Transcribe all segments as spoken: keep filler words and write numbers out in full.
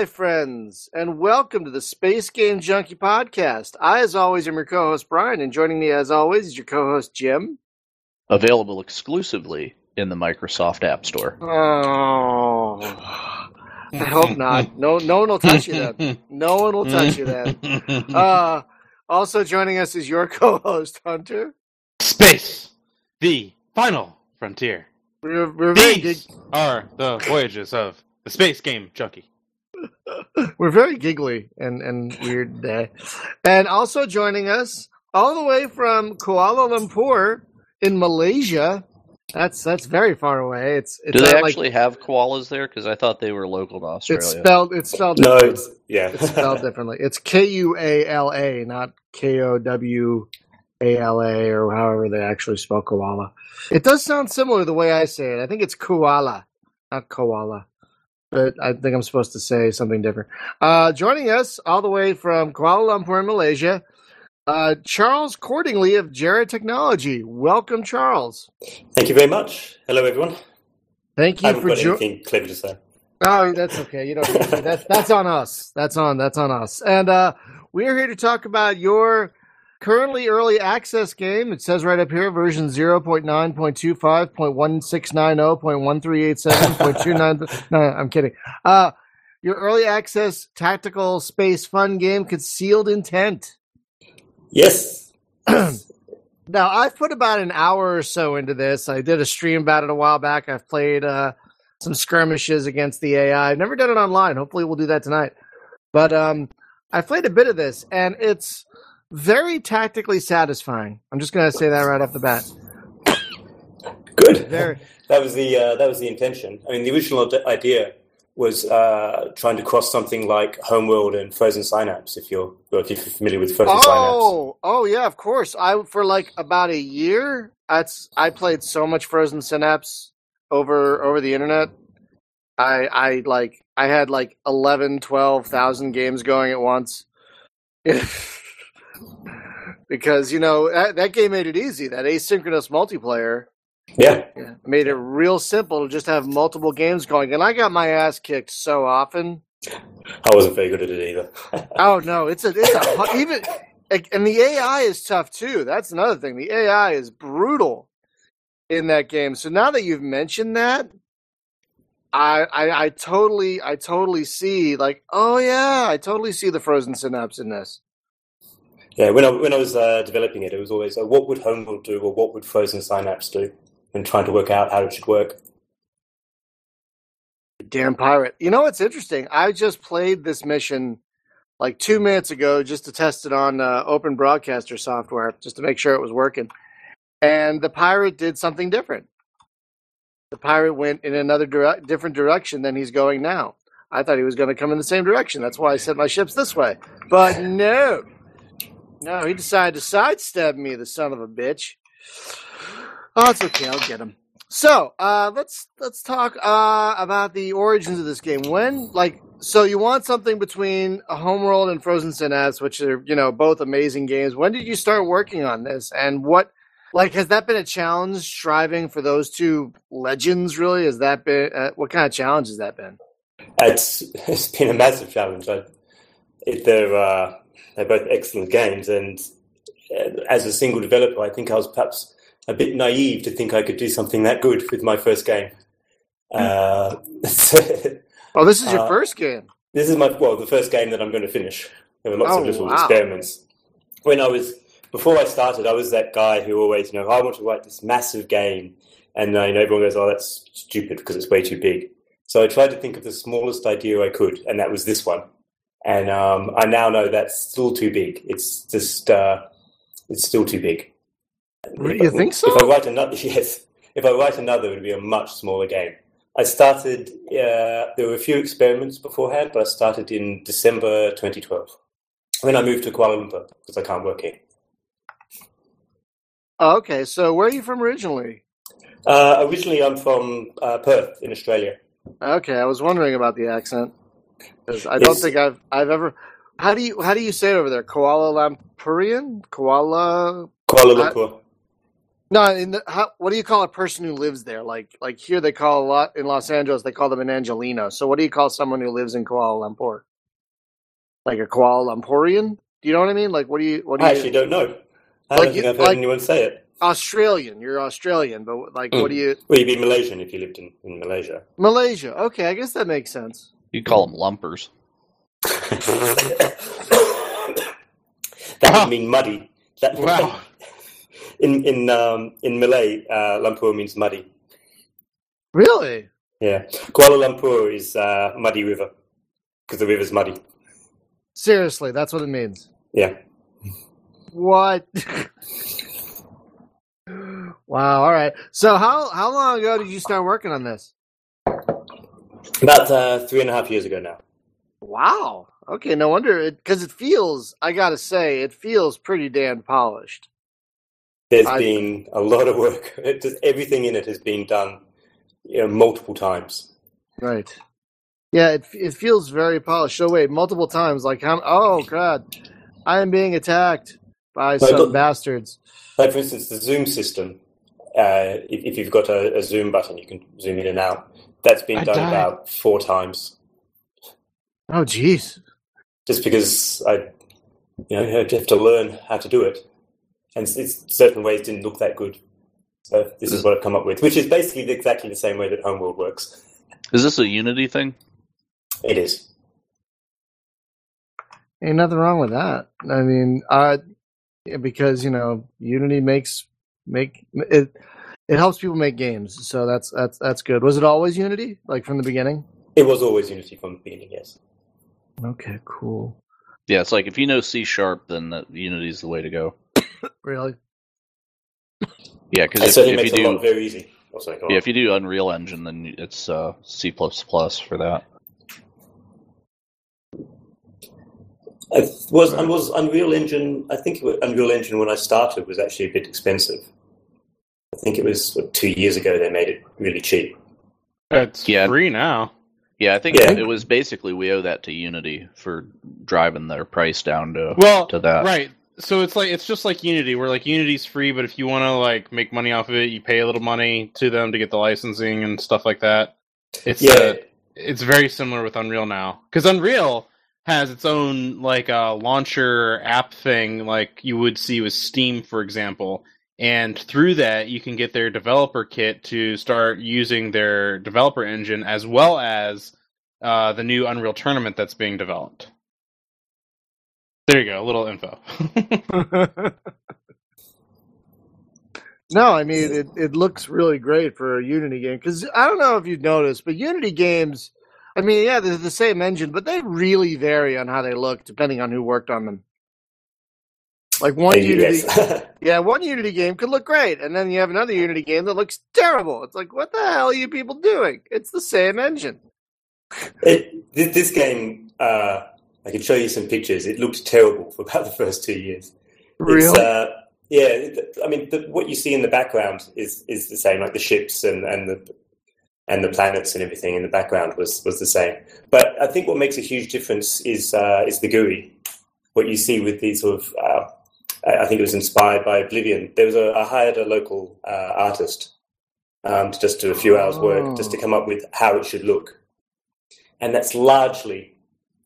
my friends, and welcome to the Space Game Junkie Podcast. I, as always, am your co-host, Brian, and joining me, as always, is your co-host, Jim. Available exclusively in the Microsoft App Store. Oh, I hope not. No, no one will touch you then. No one will touch you then. Uh, also joining us is your co-host, Hunter. Space, the final frontier. We're, we're These very are the voyages of the Space Game Junkie. We're very giggly and, and weird today. And also joining us all the way from Kuala Lumpur in Malaysia. That's that's very far away. It's, it's Do they actually like, have koalas there? Because I thought they were local to Australia. It's spelled, it's spelled no, differently. It's, yeah. It's spelled differently. It's K U A L A, not K O W A L A or however they actually spell koala. It does sound similar the way I say it. I think it's koala, not koala. But I think I'm supposed to say something different. Uh, joining us all the way from Kuala Lumpur, Malaysia, uh, Charles Cordingley of Jarrah Technology. Welcome, Charles. Thank you very much. Hello, everyone. Thank you I for joining. Clever to say. Oh, that's okay. You don't. that's that's on us. That's on. That's on us. And uh, we're here to talk about your currently early access game. It says right up here, version zero point nine, point two five, point one six nine zero, point one three eight seven, point two nine... No, I'm kidding. Uh, your early access tactical space fun game, Concealed Intent. Yes. Now, I've put about an hour or so into this. I did a stream about it a while back. I've played uh, some skirmishes against the A I. I've never done it online. Hopefully we'll do that tonight. But um, I played a bit of this, and it's very tactically satisfying. I'm just going to say that right off the bat. Good. Very. That was the uh, that was the intention. I mean, the original idea was uh, trying to cross something like Homeworld and Frozen Synapse. If you're if you're familiar with Frozen oh, Synapse. Oh, oh yeah, of course. I for like about a year. That's I played so much Frozen Synapse over over the internet. I I like I had like eleven, twelve thousand games going at once. Because, you know, that, that game made it easy. That asynchronous multiplayer yeah, made it real simple to just have multiple games going. And I got my ass kicked so often. I wasn't very good at it either. Oh, no. It's a, it's a, even, and the A I is tough, too. That's another thing. The A I is brutal in that game. So now that you've mentioned that, I, I, I totally, I totally see, like, oh, yeah, I totally see the Frozen Synapse in this. Yeah, when I when I was uh, developing it, it was always, uh, what would Homeworld do or what would Frozen Synapse do? And trying to work out how it should work. Damn pirate. You know what's interesting? I just played this mission like two minutes ago just to test it on uh, Open Broadcaster Software, just to make sure it was working. And the pirate did something different. The pirate went in another dire- different direction than he's going now. I thought he was going to come in the same direction. That's why I sent my ships this way. But no. No, he decided to sidestep me, the son of a bitch. Oh, it's okay. I'll get him. So uh, let's let's talk uh, about the origins of this game. When, like, so you want something between Homeworld and Frozen Synapse, which are, you know, both amazing games. When did you start working on this, and what, like, has that been a challenge striving for those two legends? Really, has that been uh, what kind of challenge has that been? It's it's been a massive challenge. I, they're uh, they're both excellent games, and as a single developer, I think I was perhaps a bit naive to think I could do something that good with my first game. Uh, oh, this is your uh, first game? This is my well, the first game that I'm going to finish. There were lots oh, of little wow. experiments. When I was before I started, I was that guy who always, you know, I want to write this massive game, and uh, you know, everyone goes, "Oh, that's stupid because it's way too big." So I tried to think of the smallest idea I could, and that was this one. And um, I now know that's still too big. It's just, uh, it's still too big. Really? You think so? If I write another, yes. If I write another, it would be a much smaller game. I started, uh, there were a few experiments beforehand, but I started in December twenty twelve. Then I moved to Kuala Lumpur because I can't work here. Oh, okay, so where are you from originally? Uh, originally, I'm from uh, Perth in Australia. Okay, I was wondering about the accent. I don't yes. think I've I've ever. How do you how do you say it over there? Kuala Lumpurian, Kuala Kuala Lumpur. No, in the, how, what do you call a person who lives there? Like, like here they call a lot in Los Angeles, they call them an Angelino. So, what do you call someone who lives in Kuala Lumpur? Like a Kuala Lumpurian? Do you know what I mean? Like, what do you? What do I you, actually don't know. I like don't think you, I've heard like, anyone say it. Australian, you're Australian, but like, mm. what do you? Well, you'd be Malaysian if you lived in, in Malaysia. Malaysia, okay, I guess that makes sense. You'd call them lumpers. That wow. would mean muddy. That, wow. In in um, in Malay, uh, Lumpur means muddy. Really? Yeah. Kuala Lumpur is uh, muddy river because the river's muddy. Seriously, that's what it means. Yeah. What? Wow. All right. So how how long ago did you start working on this? About uh, three and a half years ago now. Wow. Okay. No wonder it because it feels. I gotta say, it feels pretty damn polished. There's I, been a lot of work. It just, everything in it has been done, you know, multiple times. Right. Yeah, it it feels very polished. So wait, multiple times? Like how? Oh God, I am being attacked by so some got, bastards. Like for instance, the zoom system. Uh, if, if you've got a, a zoom button, you can zoom in and out. That's been I done died. about four times. Oh jeez. Just because I, you know, you have to learn how to do it. And it's, certain ways didn't look that good. So this is what I've come up with, which is basically exactly the same way that Homeworld works. Is this a Unity thing? It is. Ain't nothing wrong with that. I mean, uh, because, you know, Unity makes make it, it helps people make games. So that's that's that's good. Was it always Unity, like from the beginning? It was always Unity from the beginning, yes. Okay, cool. Yeah, it's like if you know C sharp, then that Unity's the way to go. Really? Yeah, because if, if you do very easy. Also, yeah, if you do Unreal Engine, then it's uh, C plus plus for that. I was I was Unreal Engine. I think it was Unreal Engine when I started was actually a bit expensive. I think it was what, two years ago they made it really cheap. It's yeah. free now. Yeah, I think yeah. it was basically we owe that to Unity for driving their price down to well, to that. Right. So it's like it's just like Unity, where like Unity's free, but if you want to like make money off of it, you pay a little money to them to get the licensing and stuff like that. It's yeah. uh, it's very similar with Unreal now, because Unreal has its own like uh, launcher app thing, like you would see with Steam, for example. And through that, you can get their developer kit to start using their developer engine, as well as uh, the new Unreal Tournament that's being developed. There you go, a little info. No, I mean, it, it looks really great for a Unity game. Because I don't know if you've noticed, but Unity games, I mean, yeah, they're the same engine, but they really vary on how they look, depending on who worked on them. Like, one Unity, yeah, one Unity game could look great, and then you have another Unity game that looks terrible. It's like, what the hell are you people doing? It's the same engine. It, this game... Uh... I can show you some pictures. It looked terrible for about the first two years. Really? Uh, yeah. I mean, the, what you see in the background is, is the same, like the ships and, and the and the planets and everything in the background was, was the same. But I think what makes a huge difference is uh, is the G U I. What you see with these sort of, uh, I think it was inspired by Oblivion. There was a I hired a local uh, artist um, to just do a few hours' oh. work just to come up with how it should look, and that's largely.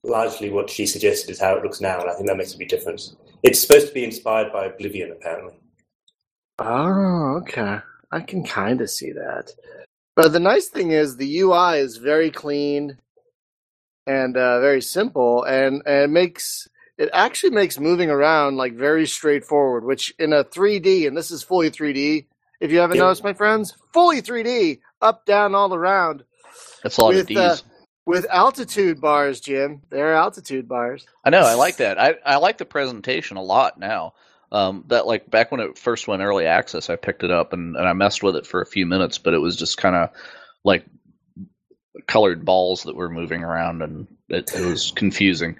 Largely what she suggested is how it looks now, and I think that makes a big difference. It's supposed to be inspired by Oblivion, apparently. Oh, okay. I can kind of see that. But the nice thing is the U I is very clean and uh, very simple, and, and it makes it actually makes moving around like very straightforward, which in a three D, and this is fully three D, if you haven't yeah. noticed, my friends, fully three D, up, down, all around. That's a lot with, of D's. Uh, With altitude bars, Jim. They're altitude bars. I know. I like that. I, I like the presentation a lot now. Um, that like back when it first went early access, I picked it up and, and I messed with it for a few minutes, but it was just kind of like colored balls that were moving around, and it, it was confusing.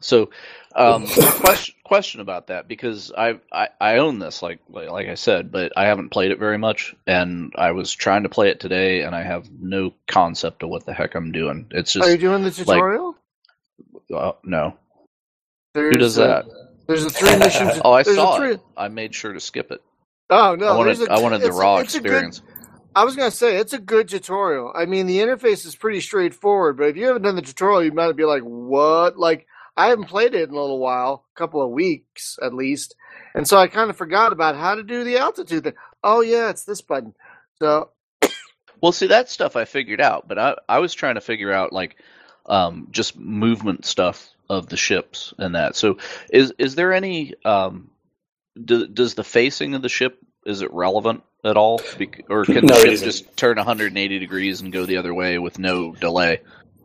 So, um, question question about that, because I, I I own this like like I said, but I haven't played it very much, and I was trying to play it today, and I have no concept of what the heck I'm doing. It's just are you doing the tutorial? Like, uh, no. There's Who does a, that? There's a three mission. Oh, I saw it. I made sure to skip it. Oh no! I wanted, a, I wanted the raw it's experience. Good, I was going to say it's a good tutorial. I mean, the interface is pretty straightforward, but if you haven't done the tutorial, you might be like, "What?" Like, I haven't played it in a little while, a couple of weeks at least, and so I kind of forgot about how to do the altitude thing. Oh yeah, it's this button. So, well, see, that stuff I figured out, but I I was trying to figure out like um, just movement stuff of the ships and that. So, is is there any? Um, do, does the facing of the ship, is it relevant at all? Or can no, the ship just turn one hundred eighty degrees and go the other way with no delay?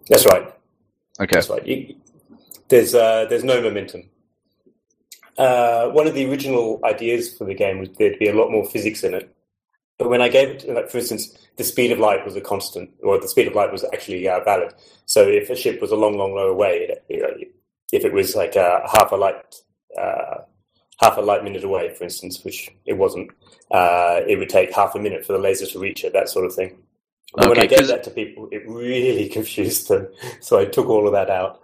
That's right. Okay. That's right. You, there's, uh, there's no momentum. Uh, one of the original ideas for the game was there'd be a lot more physics in it. But when I gave it, like, for instance, the speed of light was a constant, or the speed of light was actually uh, valid. So if a ship was a long, long, long way, you know, if it was like uh, half a light... Uh, half a light minute away, for instance, which it wasn't, uh, it would take half a minute for the laser to reach it, that sort of thing. Okay, when I gave that to people, it really confused them, so I took all of that out.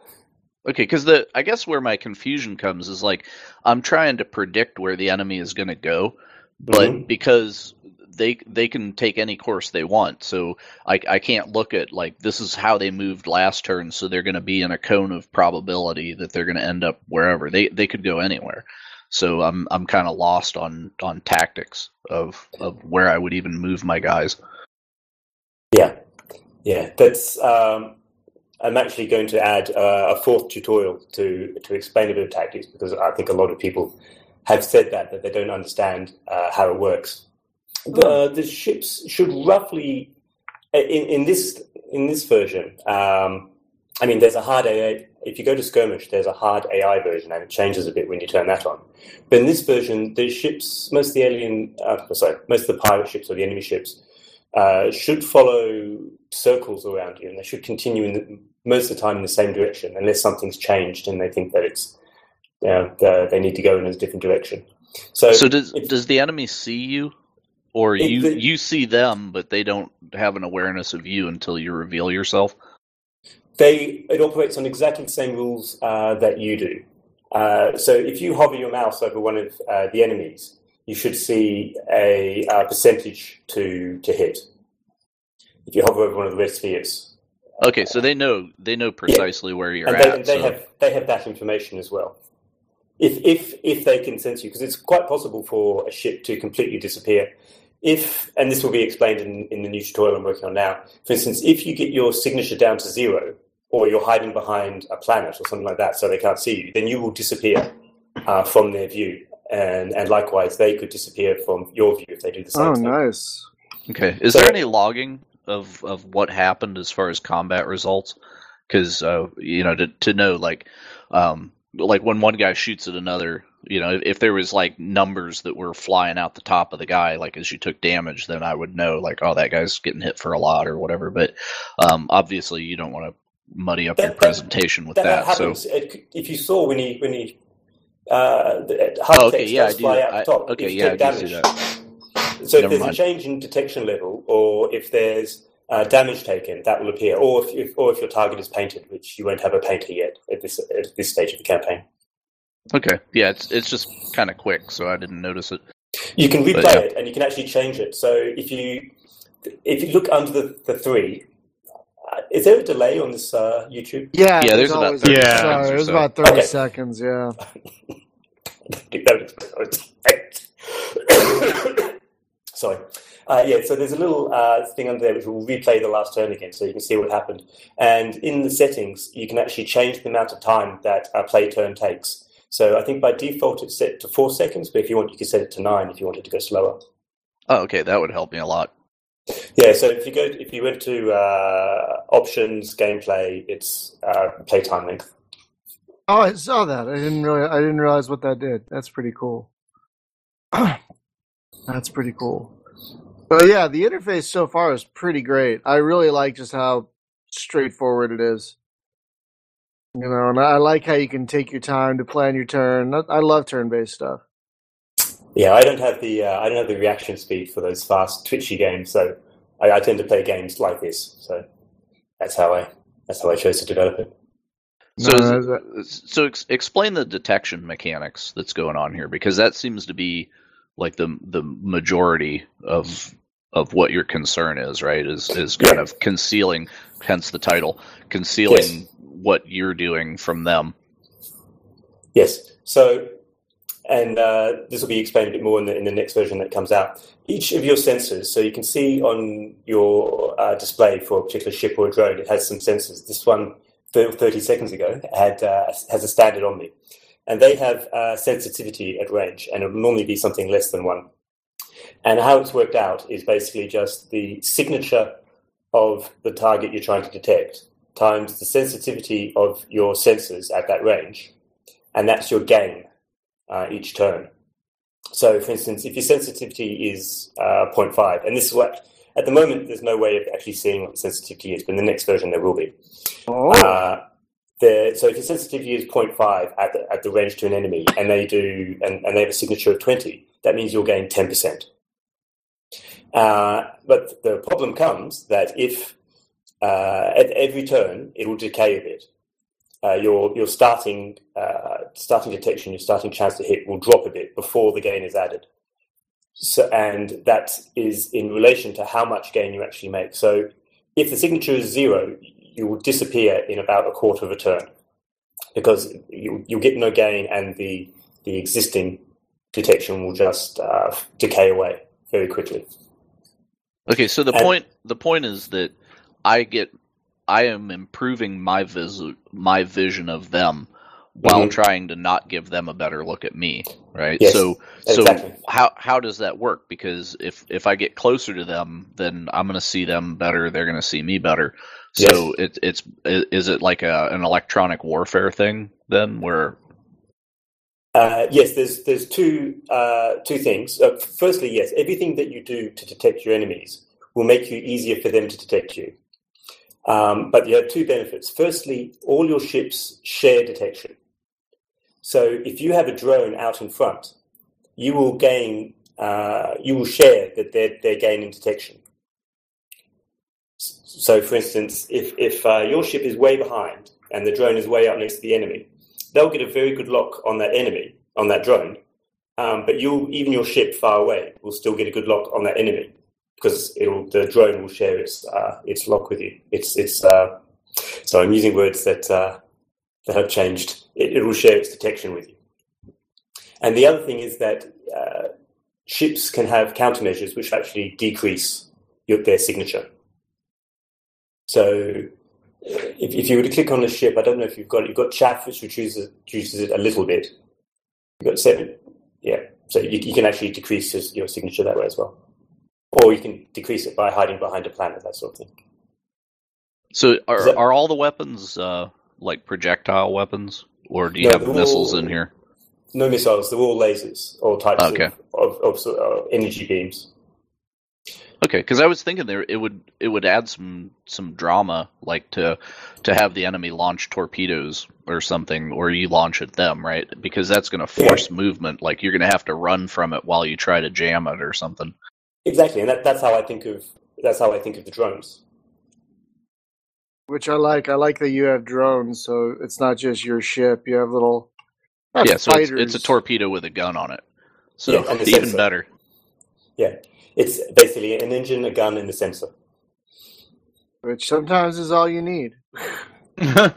Okay, because the I guess where my confusion comes is, like, I'm trying to predict where the enemy is going to go, but mm-hmm. because they they can take any course they want, so I, I can't look at, like, this is how they moved last turn, so they're going to be in a cone of probability that they're going to end up wherever. They they could go anywhere. So I'm I'm kind of lost on, on tactics of of where I would even move my guys. Yeah, yeah. That's um, I'm actually going to add uh, a fourth tutorial to to explain a bit of tactics, because I think a lot of people have said that that they don't understand uh, how it works. The the ships should roughly in, in this in this version. Um, I mean, there's a hard A I. If you go to Skirmish, there's a hard A I version, and it changes a bit when you turn that on. But in this version, the ships, most of the alien, uh, sorry, most of the pirate ships or the enemy ships, uh, should follow circles around you, and they should continue in the, most of the time in the same direction, unless something's changed and they think that it's you know, they need to go in a different direction. So, so does if, does the enemy see you, or you the, you see them, but they don't have an awareness of you until you reveal yourself? They, it operates on exactly the same rules uh, that you do. Uh, so if you hover your mouse over one of uh, the enemies, you should see a uh, percentage to, to hit. If you hover over one of the red spheres. Okay, uh, so they know they know precisely yeah. where you're and they, at. And they so. have they have that information as well. If if if they can sense you, because it's quite possible for a ship to completely disappear. If, and this will be explained in, in the new tutorial I'm working on now, for instance, if you get your signature down to zero, or you're hiding behind a planet or something like that so they can't see you, then you will disappear uh, from their view. And, and likewise, they could disappear from your view if they do the same oh, thing. Oh, nice. Okay. Is so, there any logging of, of what happened as far as combat results? Because, uh, you know, to, to know, like, um, like when one guy shoots at another... You know, if there was, like, numbers that were flying out the top of the guy, like, as you took damage, then I would know, like, oh, that guy's getting hit for a lot or whatever. But um, obviously you don't want to muddy up that, your presentation that, with that. that so if you saw when he... When he uh, the oh, okay, yeah, I do. Fly out the top, I, okay, yeah, I do see that. So Never if there's mind. a change in detection level, or if there's uh, damage taken, that will appear. Or if, if or if your target is painted, which you won't have a painter yet at this at this stage of the campaign. Okay, yeah, it's it's just kind of quick, so I didn't notice it. You can replay but, yeah. it, and you can actually change it. So if you if you look under the, the three, uh, is there a delay on this uh, YouTube? Yeah, yeah, there's about thirty yeah. seconds. Sorry, there's so. about thirty okay. seconds. Yeah. Sorry. Uh, yeah, so there's a little uh, thing under there which will replay the last turn again, so you can see what happened. And in the settings, you can actually change the amount of time that a play turn takes. So I think by default it's set to four seconds, but if you want, you can set it to nine if you wanted to go slower. Oh, okay, that would help me a lot. Yeah, so if you go, if you went to uh, options, gameplay, it's uh, play time length. Oh, I saw that. I didn't really, I didn't realize what that did. That's pretty cool. That's pretty cool. But yeah, the interface so far is pretty great. I really like just how straightforward it is. You know, and I like how you can take your time to plan your turn. I love turn-based stuff. Yeah, I don't have the uh, I don't have the reaction speed for those fast, twitchy games, so I, I tend to play games like this. So that's how I that's how I chose to develop it. So, no, is, that... so ex- explain the detection mechanics that's going on here, because that seems to be like the the majority of of what your concern is, right? Is is kind yeah. of concealing, hence the title, concealing yes. what you're doing from them. Yes. So, and uh, this will be explained a bit more in the, in the next version that comes out. Each of your sensors, so you can see on your uh, display for a particular ship or a drone, it has some sensors. This one thirty seconds ago had uh, has a standard on me. And they have uh, sensitivity at range, and it will normally be something less than one. And how it's worked out is basically just the signature of the target you're trying to detect times the sensitivity of your sensors at that range, and that's your gain uh, each turn. So, for instance, if your sensitivity is uh, zero point five, and this is what, at the moment, there's no way of actually seeing what the sensitivity is, but in the next version there will be. Oh. Uh, the, so if your sensitivity is zero point five at the, at the range to an enemy, and they do, and, and they have a signature of twenty, that means you'll gain ten percent. Uh, but the problem comes that if uh, at every turn it will decay a bit. Uh, your your starting uh, starting detection, your starting chance to hit will drop a bit before the gain is added. So, and that is in relation to how much gain you actually make. So if the signature is zero, you will disappear in about a quarter of a turn because you you'll get no gain, and the the existing detection will just uh, decay away very quickly. Okay, so the and, point the point is that I get I am improving my vis, my vision of them while mm-hmm. trying to not give them a better look at me, right? Yes, so so exactly. how how does that work? Because if if I get closer to them, then I'm going to see them better. They're going to see me better. So yes. it it's is it like a, an electronic warfare thing then, where? Uh, yes, there's there's two uh, two things. Uh, firstly, yes, everything that you do to detect your enemies will make you easier for them to detect you. Um, but you have two benefits. Firstly, all your ships share detection. So if you have a drone out in front, you will gain uh, you will share that they're they're gaining detection. So, for instance, if if uh, your ship is way behind and the drone is way up next to the enemy, they'll get a very good lock on that enemy, on that drone, um, but you'll, even your ship far away will still get a good lock on that enemy because it'll, the drone will share its uh, its lock with you. It's it's. Uh, so I'm using words that uh, that have changed. It, it will share its detection with you. And the other thing is that uh, ships can have countermeasures which actually decrease your, their signature. So. If, if you were to click on a ship, I don't know if you've got it. You've got chaff, which reduces, reduces it a little bit. You've got seven. Yeah. So you, you can actually decrease his, your signature that way as well. Or you can decrease it by hiding behind a planet, that sort of thing. So are that, are all the weapons uh, like projectile weapons? Or do you no, have missiles all, in here? No missiles. They're all lasers, all types okay. of, of, of, of energy beams. Okay, because I was thinking there it would it would add some some drama, like to to have the enemy launch torpedoes or something, or you launch at them, right? Because that's going to force yeah. movement. Like you're going to have to run from it while you try to jam it or something. Exactly, and that, that's how I think of that's how I think of the drones. Which I like. I like that you have drones, so it's not just your ship. You have little yeah. So it's, it's a torpedo with a gun on it. So yeah, it's even sensor. Better. Yeah. It's basically an engine, a gun, and a sensor. Which sometimes is all you need. I'm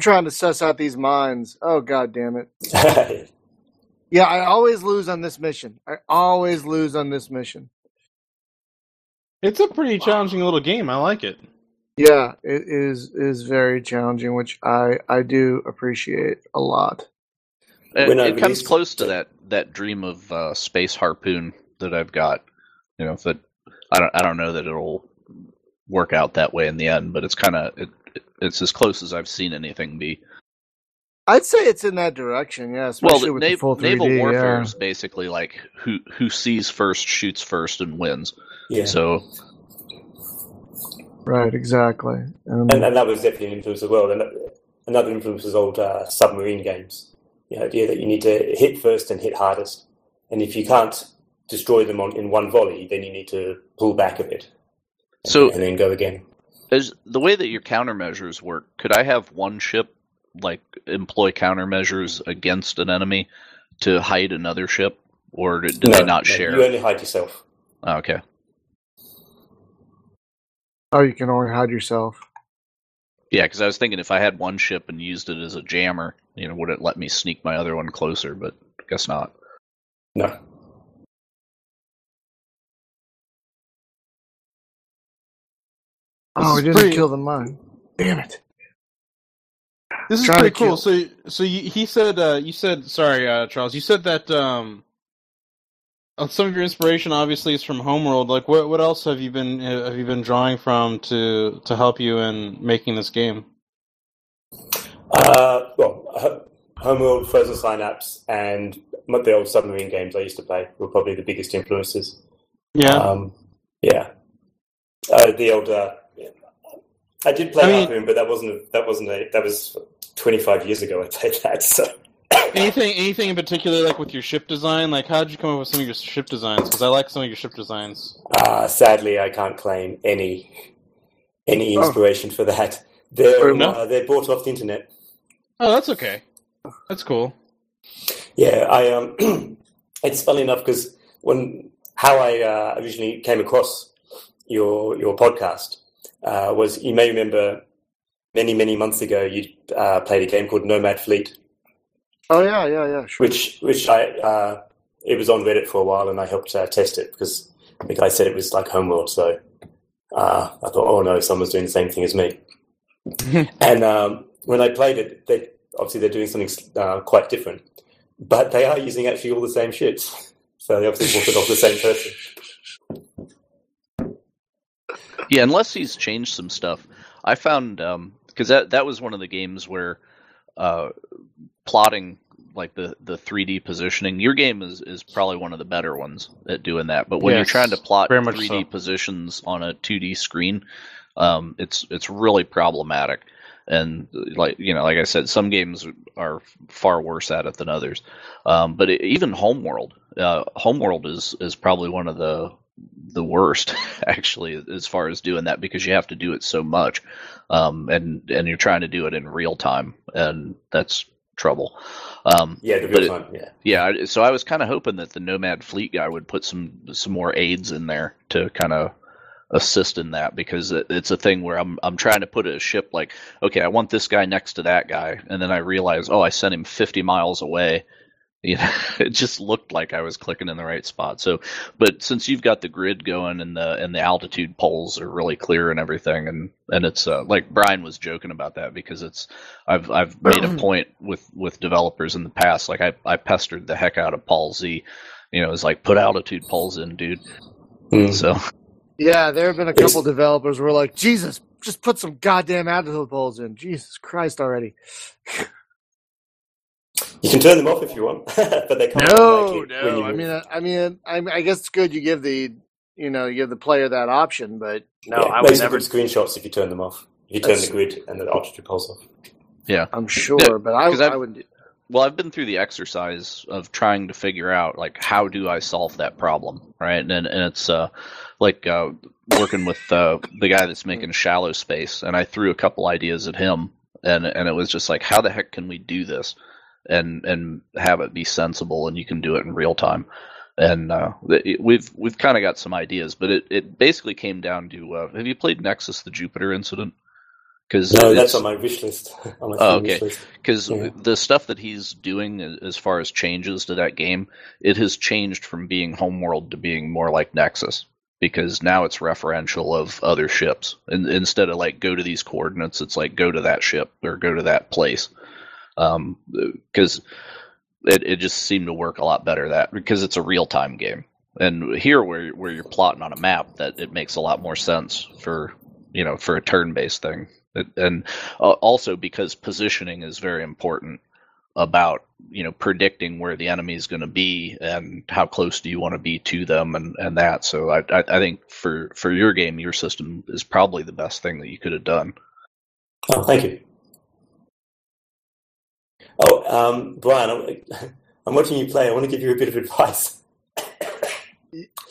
trying to suss out these mines. Oh, God damn it. Yeah, I always lose on this mission. I always lose on this mission. It's a pretty wow. challenging little game. I like it. Yeah, it is is very challenging, which I, I do appreciate a lot. It, it comes close to that, that dream of uh, Space Harpoon that I've got. You know, but I don't I don't know that it'll work out that way in the end. But it's kind of it, it's as close as I've seen anything be. I'd say it's in that direction. Yeah, especially well, the with nav- the full three D, naval warfare yeah. is basically like who who sees first, shoots first, and wins. Yeah. So. Right. Exactly. Um, and, and that was definitely an influence as well. Another influence is old uh, submarine games. The idea that you need to hit first and hit hardest. And if you can't destroy them on, in one volley, then you need to pull back a bit and, so, and then go again. As the way that your countermeasures work, could I have one ship like employ countermeasures against an enemy to hide another ship, or did no, they not no, share? You only hide yourself. Oh, okay. Oh, you can only hide yourself. Yeah, because I was thinking if I had one ship and used it as a jammer, you know, would it let me sneak my other one closer? But I guess not. No. Oh, it didn't pretty... kill the mine. Damn it. This is pretty cool. Kill. So, so you, he said, uh, you said, sorry, uh, Charles, you said that um, some of your inspiration obviously is from Homeworld. Like, what, what else have you been have you been drawing from to to help you in making this game? Uh, well, Homeworld, Frozen Synapse, and the old submarine games I used to play were probably the biggest influences. Yeah, um, yeah. Uh, the old. Uh, I did play I mean, Harpoon, but that wasn't that wasn't a, that was twenty-five years ago I played that. So anything anything in particular, like with your ship design, like how did you come up with some of your ship designs? Because I like some of your ship designs. Uh, sadly, I can't claim any any inspiration oh. for that. They're no? uh, they're bought off the internet. Oh, that's okay. That's cool. Yeah, I um, it's funny enough because when how I uh, originally came across your your podcast. Uh, was you may remember many many months ago you uh, played a game called Nomad Fleet. Oh yeah, yeah, yeah. Sure. Which which I uh, it was on Reddit for a while, and I helped uh, test it because the guy said it was like Homeworld. So uh, I thought, oh no, someone's doing the same thing as me. And um, when I played it, they obviously they're doing something uh, quite different, but they are using actually all the same shit. So they obviously bought it off the same person. Yeah, unless he's changed some stuff. I found, because um, that, that was one of the games where uh, plotting, like the, the three D positioning, your game is, is probably one of the better ones at doing that. But when yes, you're trying to plot three D so. positions on a two D screen, um, it's it's really problematic. And like you know, like I said, some games are far worse at it than others. Um, but it, even Homeworld, uh, Homeworld is is probably one of the the worst actually as far as doing that, because you have to do it so much um and and you're trying to do it in real time, and that's trouble. um yeah the real time, it, yeah yeah so I was kind of hoping that the Nomad Fleet guy would put some some more aids in there to kind of assist in that, because it, it's a thing where i'm i'm trying to put a ship like, okay, I want this guy next to that guy, and then I realize, oh, I sent him fifty miles away. You know, it just looked like I was clicking in the right spot. So, but since you've got the grid going and the and the altitude poles are really clear and everything, and and it's uh, like Brian was joking about that, because it's I've I've made a point with, with developers in the past. Like I, I pestered the heck out of Paul Z. You know, it's like, put altitude poles in, dude. Mm. So yeah, there have been a couple developers who were like, Jesus, just put some goddamn altitude poles in. Jesus Christ already. You can turn them off if you want, but they can't. No, no. I mean, I mean, I mean, I guess it's good you give the, you know, you give the player that option, but no, yeah, I would never screenshots if you turn them off. If you turn the grid and the altitude pulse off. Yeah, I'm sure, yeah, but I, I wouldn't. Do... Well, I've been through the exercise of trying to figure out like how do I solve that problem, right? And and it's uh, like uh, working with uh, the guy that's making Shallow Space, and I threw a couple ideas at him, and and it was just like, how the heck can we do this? And and have it be sensible, and you can do it in real time. And uh, it, we've we've kind of got some ideas, but it, it basically came down to uh, have you played Nexus the Jupiter Incident? Cause no, that's on my wish list. On my oh, okay, because yeah. The stuff that he's doing as far as changes to that game, it has changed from being Homeworld to being more like Nexus, because now it's referential of other ships, and instead of like go to these coordinates, it's like go to that ship or go to that place. Um, because it, it just seemed to work a lot better that because it's a real time game, and here where where you're plotting on a map, that it makes a lot more sense for you know for a turn based thing, it, and uh, also because positioning is very important about you know predicting where the enemy is going to be and how close do you want to be to them and, and that. So I, I I think for for your game, your system is probably the best thing that you could have done. Oh, thank you. Oh, um, Brian, I'm watching you play. I want to give you a bit of advice.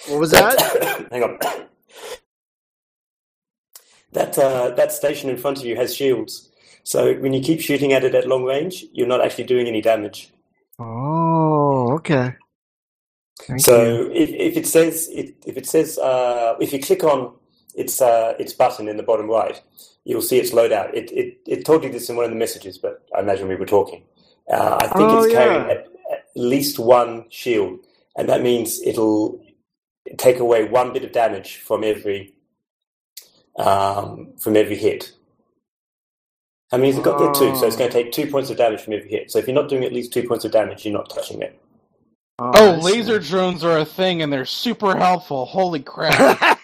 What was that? that? Hang on. That uh, that station in front of you has shields. So when you keep shooting at it at long range, you're not actually doing any damage. Oh, okay. Thank so you. If, if it says it, if it says uh, if you click on its uh, its button in the bottom right, you'll see it's loadout. It it it told you this in one of the messages, but I imagine we were talking. Uh, I think oh, it's yeah. carrying at, at least one shield, and that means it'll take away one bit of damage from every um, from every hit. I mean, it's got there too, so it's going to take two points of damage from every hit. So if you're not doing at least two points of damage, you're not touching it. Oh, oh laser drones are a thing, and they're super helpful. Holy crap.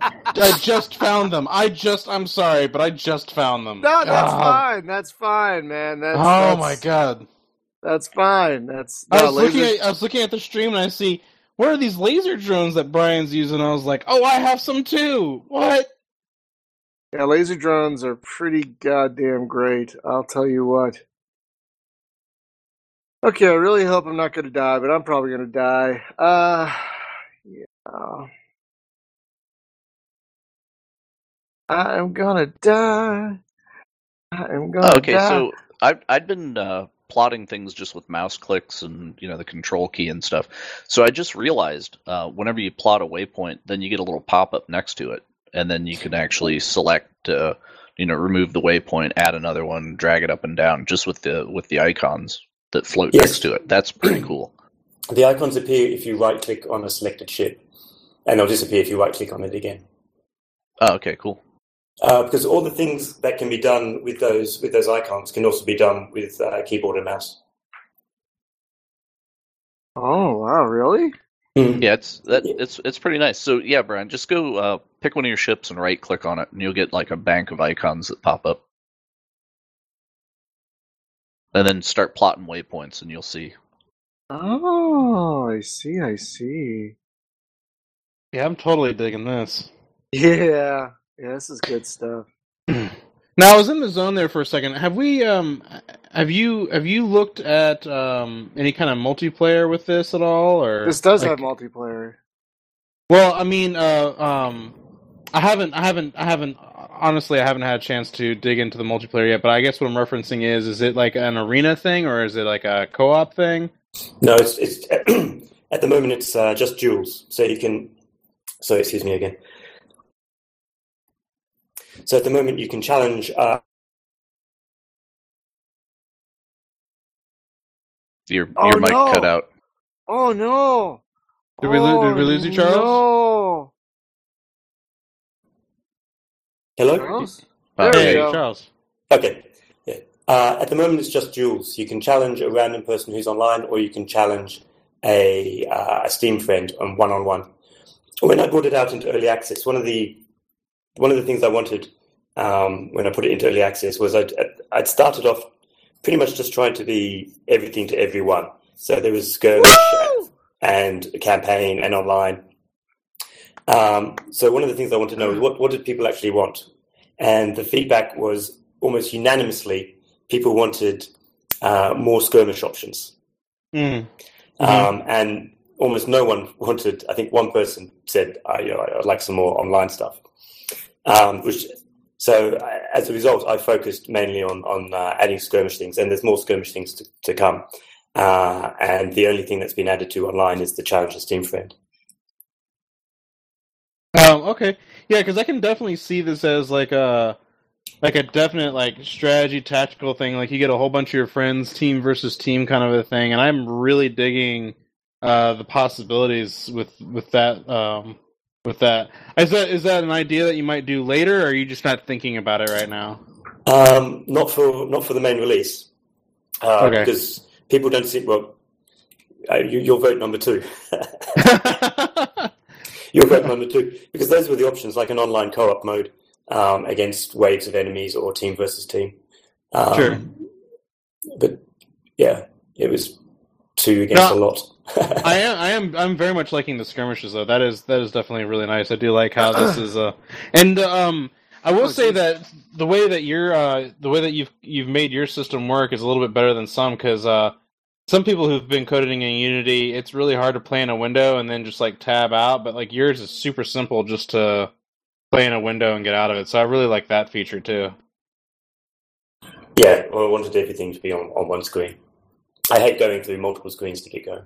I just found them. I just, I'm sorry, but I just found them. No, that's oh. fine. That's fine, man. That's, oh, that's, my God. That's fine. That's. No, I, was laser... looking at, I was looking at the stream, and I see, where are these laser drones that Brian's using? I was like, oh, I have some too. What? Yeah, laser drones are pretty goddamn great. I'll tell you what. Okay, I really hope I'm not going to die, but I'm probably going to die. Uh, yeah. I'm going to die. I'm going to okay, die. Okay, so I've, I've been uh, plotting things just with mouse clicks and, you know, the control key and stuff. So I just realized uh, whenever you plot a waypoint, then you get a little pop-up next to it. And then you can actually select, uh, you know, remove the waypoint, add another one, drag it up and down, just with the with the icons that float yes. next to it. That's pretty cool. The icons appear if you right-click on a selected ship, and they'll disappear if you right-click on it again. Oh, okay, cool. Uh, because all the things that can be done with those with those icons can also be done with uh, keyboard and mouse. Oh wow! Really? Mm-hmm. Yeah, it's that it's it's pretty nice. So yeah, Brian, just go uh, pick one of your ships and right-click on it, and you'll get like a bank of icons that pop up, and then start plotting waypoints, and you'll see. Oh, I see, I see. Yeah, I'm totally digging this. Yeah, yeah, this is good stuff. Now I was in the zone there for a second. Have we? Um, have you? Have you looked at um, any kind of multiplayer with this at all? Or this does like, have multiplayer. Well, I mean, uh, um, I haven't, I haven't, I haven't. Honestly, I haven't had a chance to dig into the multiplayer yet. But I guess what I'm referencing is: is it like an arena thing, or is it like a co-op thing? No, it's, it's at the moment it's uh, just duels. So you can. So excuse me again. So at the moment, you can challenge. Uh... Your your oh, mic no. cut out. Oh no! Did we lo- did we lose you, Charles? No. Hello, Charles. Uh, there hey, Charles. Okay. Yeah. Uh, at the moment, it's just duels. You can challenge a random person who's online, or you can challenge a uh, a Steam friend on one on one. When I brought it out into early access, one of the One of the things I wanted um, when I put it into early access was I'd, I'd started off pretty much just trying to be everything to everyone. So there was skirmish Woo! and campaign and online. Um, so one of the things I wanted to know is what, what did people actually want? And the feedback was almost unanimously people wanted uh, more skirmish options. Mm. Mm-hmm. Um, and almost no one wanted, I think one person said, I, you know, I'd like some more online stuff. Um, which, so as a result, I focused mainly on on uh, adding skirmish things, and there's more skirmish things to, to come. Uh, and the only thing that's been added to online is the challenge Steam friend. Um, okay, yeah, because I can definitely see this as like a like a definite like strategy tactical thing. Like you get a whole bunch of your friends, team versus team kind of a thing. And I'm really digging uh, the possibilities with with that. Um, With that, is that is that an idea that you might do later, or are you just not thinking about it right now? Um, not for not for the main release, uh, okay. Because people don't see. Well, uh, you, you'll vote number two. You'll vote number two because those were the options, like an online co-op mode um, against waves of enemies or team versus team. Um, sure, but yeah, it was two against no. a lot. I am, I am, I'm very much liking the skirmishes though. That is, that is definitely really nice. I do like how this is. Uh, and um, I will oh, say geez. that the way that you're, uh, the way that you've you've made your system work is a little bit better than some because uh, some people who've been coding in Unity, it's really hard to play in a window and then just like tab out. But like yours is super simple, just to play in a window and get out of it. So I really like that feature too. Yeah, well, I wanted everything to be on, on one screen. I hate going through multiple screens to get going.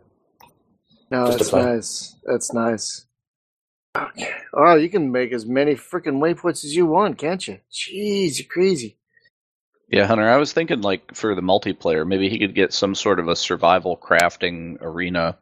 No, Just that's nice. That's nice. Okay. Oh, you can make as many freaking waypoints as you want, can't you? Jeez, you're crazy. Yeah, Hunter, I was thinking, like, for the multiplayer, maybe he could get some sort of a survival crafting arena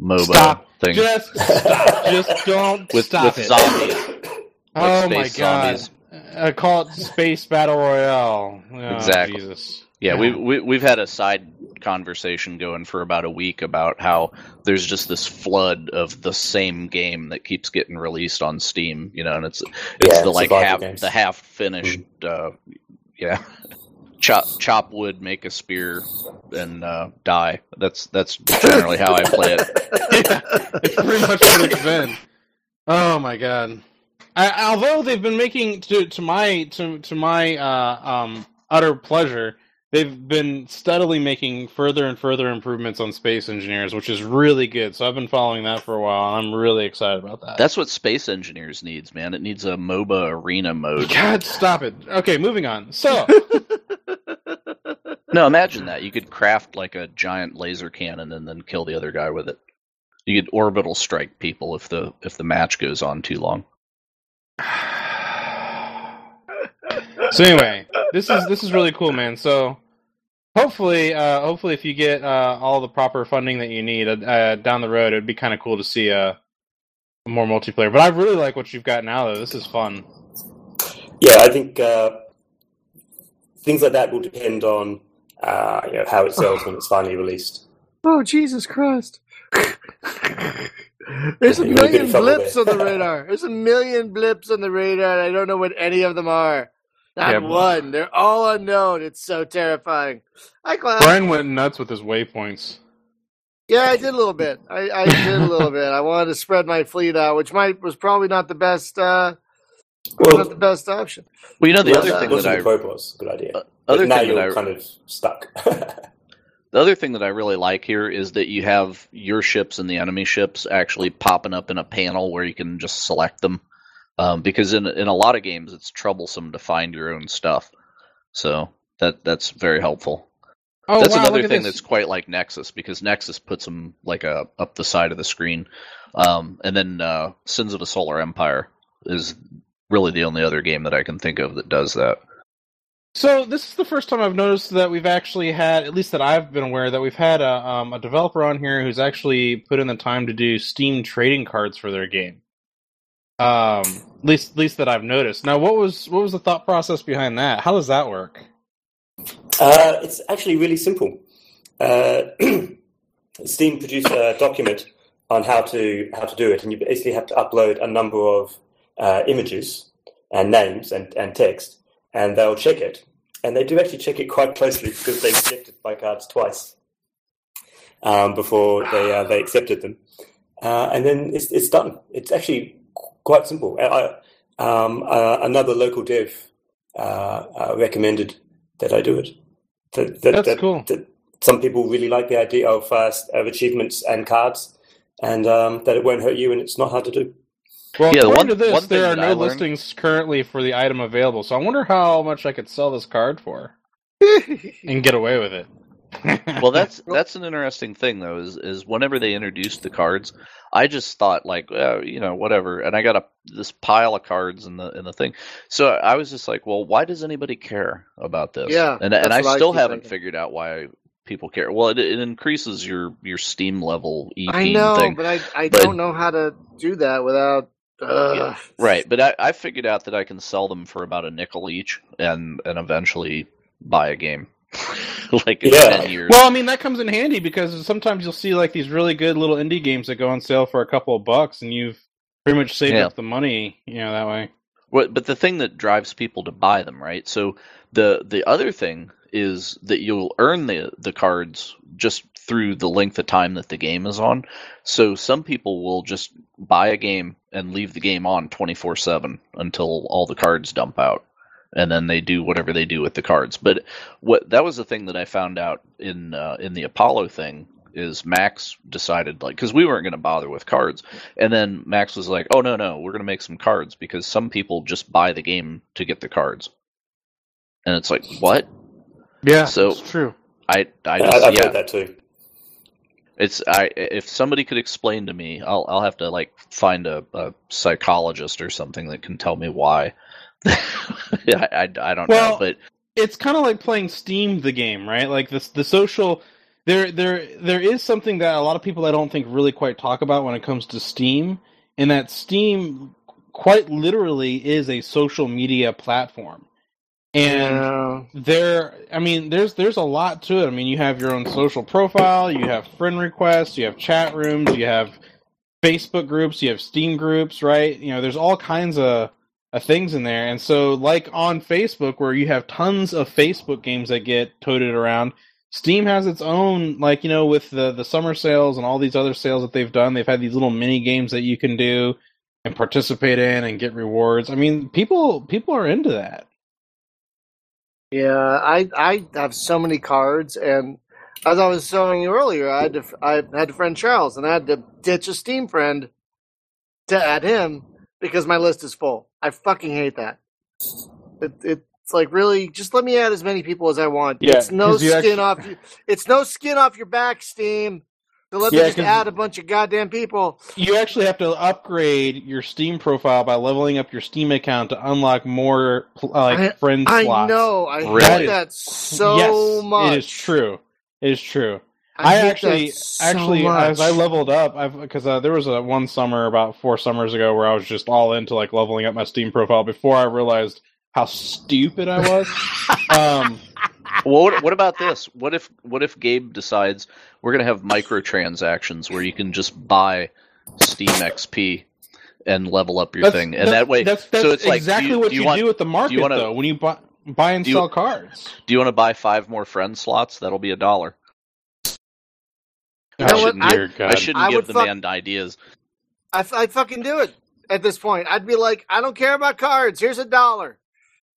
MOBA stop. thing. Just stop. Just don't with, stop with it. Zombies. Like oh, my God. Zombies. I call it Space Battle Royale. Oh, exactly. Jesus. Yeah, yeah. We, we, we've had a side conversation going for about a week about how there's just this flood of the same game that keeps getting released on Steam, you know, and it's it's yeah, the like half games. the half finished, mm-hmm. uh, yeah, chop chop wood, make a spear, and uh, die. That's that's generally how I play it. Yeah, it's pretty much what it's been. Oh my God. I, although they've been making to to my to to my uh, um, utter pleasure, they've been steadily making further and further improvements on Space Engineers, which is really good. So I've been following that for a while, and I'm really excited about that. That's what Space Engineers needs, man. It needs a MOBA arena mode. God, stop it. Okay, moving on. So, no, imagine that. You could craft like a giant laser cannon and then kill the other guy with it. You could orbital strike people if the if the match goes on too long. So anyway, this is this is really cool, man. So hopefully, uh, hopefully, if you get uh, all the proper funding that you need uh, down the road, it'd be kind of cool to see uh, more multiplayer. But I really like what you've got now, though. This is fun. Yeah, I think uh, things like that will depend on uh, you know, how it sells when it's finally released. Oh, Jesus Christ! There's a million blips on the radar. There's a million blips on the radar. I don't know what any of them are. Not yeah, one. They're all unknown. It's so terrifying. I clap. Brian went nuts with his waypoints. Yeah, I did a little bit. I, I did a little bit. I wanted to spread my fleet out, which might was probably not the best. Uh, well, not the best option. Well, you know the well, other that, thing that, that I was good idea. Uh, other now you're I, kind of stuck. The other thing that I really like here is that you have your ships and the enemy ships actually popping up in a panel where you can just select them. Um, because in in a lot of games, it's troublesome to find your own stuff, so that that's very helpful. Oh, that's wow, another thing that's quite like Nexus, because Nexus puts them like a up the side of the screen, um, and then uh, Sins of the Solar Empire is really the only other game that I can think of that does that. So this is the first time I've noticed that we've actually had, at least that I've been aware, that we've had a, um, a developer on here who's actually put in the time to do Steam trading cards for their game. Um, at least, at least that I've noticed. Now, what was what was the thought process behind that? How does that work? Uh, it's actually really simple. Uh, Steam produced a document on how to how to do it, and you basically have to upload a number of uh, images and names and, and text, and they'll check it. And they do actually check it quite closely because they rejected my cards twice um, before they uh, they accepted them. Uh, and then it's it's done. It's actually quite simple. I, um, uh, another local dev uh, uh, recommended that I do it. That, that, That's that, cool. That some people really like the idea of uh, of achievements and cards, and um, that it won't hurt you, and it's not hard to do. Well, yeah, according one, to this, one there are no listings currently for the item available, so I wonder how much I could sell this card for and get away with it. Well, that's that's an interesting thing, though, is, is whenever they introduced the cards, I just thought, like, oh, you know, whatever, and I got a, this pile of cards in the in the thing. So I was just like, well, why does anybody care about this? Yeah, and and I still I haven't thinking. figured out why people care. Well, it, it increases your, your Steam level E P thing. I know, thing. but I, I but, don't know how to do that without... Uh, yeah. Right, but I, I figured out that I can sell them for about a nickel each and, and eventually buy a game. Like in yeah. ten years. Well, I mean, that comes in handy because sometimes you'll see like these really good little indie games that go on sale for a couple of bucks, and you've pretty much saved yeah. up the money, you know, that way. Well, but the thing that drives people to buy them, right? So the the other thing is that you'll earn the the cards just through the length of time that the game is on. So some people will just buy a game and leave the game on twenty-four seven until all the cards dump out. And then they do whatever they do with the cards. But what that was the thing that I found out in uh, in the Apollo thing is Max decided, like, because we weren't going to bother with cards. And then Max was like, oh, no, no, we're going to make some cards because some people just buy the game to get the cards. And it's like, what? Yeah, so it's true. I I just, I, I yeah. played that too. It's I if somebody could explain to me, I'll I'll have to like find a, a psychologist or something that can tell me why. I, I, I don't well, know, but it's kind of like playing Steam the game, right? Like this the social there there there is something that a lot of people I don't think really quite talk about when it comes to Steam, and that Steam quite literally is a social media platform. And yeah. there, I mean, there's there's a lot to it. I mean, you have your own social profile, you have friend requests, you have chat rooms, you have Facebook groups, you have Steam groups, right? You know, there's all kinds of, of things in there. And so, like on Facebook, where you have tons of Facebook games that get toted around, Steam has its own, like, you know, with the, the summer sales and all these other sales that they've done, they've had these little mini games that you can do and participate in and get rewards. I mean, people people are into that. Yeah, I I have so many cards, and as I was showing you earlier, I had to, I had to friend Charles, and I had to ditch a Steam friend to add him because my list is full. I fucking hate that. It, it's like, really, just let me add as many people as I want. Yeah, it's no skin actually... off. You, it's no skin off your back, Steam. So let me yeah, just add a bunch of goddamn people. You actually have to upgrade your Steam profile by leveling up your Steam account to unlock more uh, like I, friend I slots. I know. I really? hate that so yes, much. It is true. It is true. I, I actually, so actually, much. as I leveled up, because uh, there was a one summer about four summers ago where I was just all into like leveling up my Steam profile before I realized how stupid I was. um, well, what, what about this? What if what if Gabe decides we're going to have microtransactions where you can just buy Steam X P and level up your that's, thing, and that way, that's, that's so it's exactly like, do you, what do you, you want, do at the market. Wanna, though, when you buy, buy and sell you, cards, do you want to buy five more friend slots? That'll be a dollar. I shouldn't, I, I shouldn't I give the fuck, man ideas. I, I'd fucking do it at this point. I'd be like, I don't care about cards. Here's a dollar.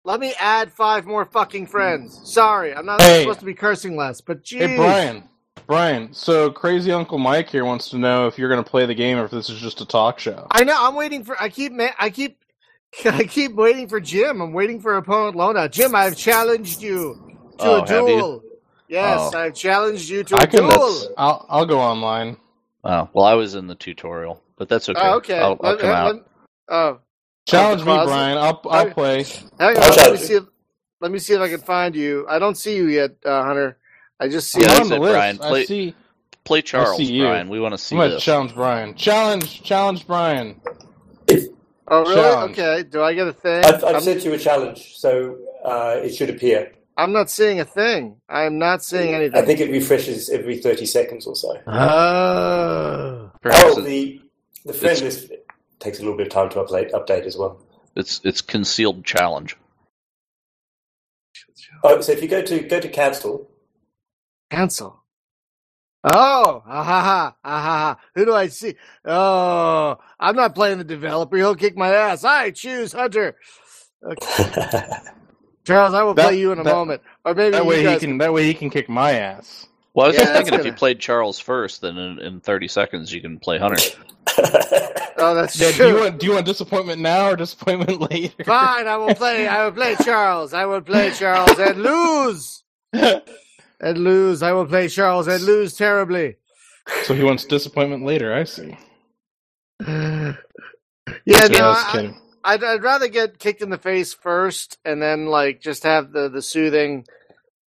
Let me add five more fucking friends. Sorry, I'm not hey. supposed to be cursing less, but geez. Hey, Brian. Brian, so Crazy Uncle Mike here wants to know if you're going to play the game or if this is just a talk show. I know. I'm waiting for... I keep... I keep... I keep waiting for Jim. I'm waiting for opponent Lona. Jim, I've challenged you to oh, a duel. Yes, oh. I've challenged you to I a can, duel. I'll, I'll go online. Oh, well, I was in the tutorial, but that's okay. Oh, okay. I'll, I'll let, come let, out. Let, oh. Challenge me, Brian. I'll I'll play. Hang on, I'll let me see. If, let me see if I can find you. I don't see you yet, uh, Hunter. I just see. Yeah, you. On the list. Brian. Play, I see. Play Charles, see Brian. We want to see. I'm gonna challenge Brian. Challenge, challenge Brian. Oh really? Challenge. Okay. Do I get a thing? I've, I've sent you a challenge, so uh, it should appear. I'm not seeing a thing. I'm not seeing anything. I think it refreshes every thirty seconds or so. Oh. Perhaps oh, the the friend list. Takes a little bit of time to update, update as well. It's it's concealed challenge. Oh, so if you go to go to cancel, cancel. Oh, ah ha ha, ah ha ha. Who do I see? Oh, I'm not playing the developer. He'll kick my ass. I choose Hunter. Okay. Charles, I will that, play you in a that, moment, or maybe that way guys... he can. That way he can kick my ass. Well, I was yeah, just thinking gonna... if you played Charles first, then in, in thirty seconds you can play Hunter. Oh, that's yeah, true. Do you, want, do you want disappointment now or disappointment later? Fine, I will play. I will play Charles. I will play Charles and lose. And lose. I will play Charles and lose terribly. So he wants disappointment later. I see. Yeah, yeah no, I, I, I'd, I'd rather get kicked in the face first and then like just have the, the soothing.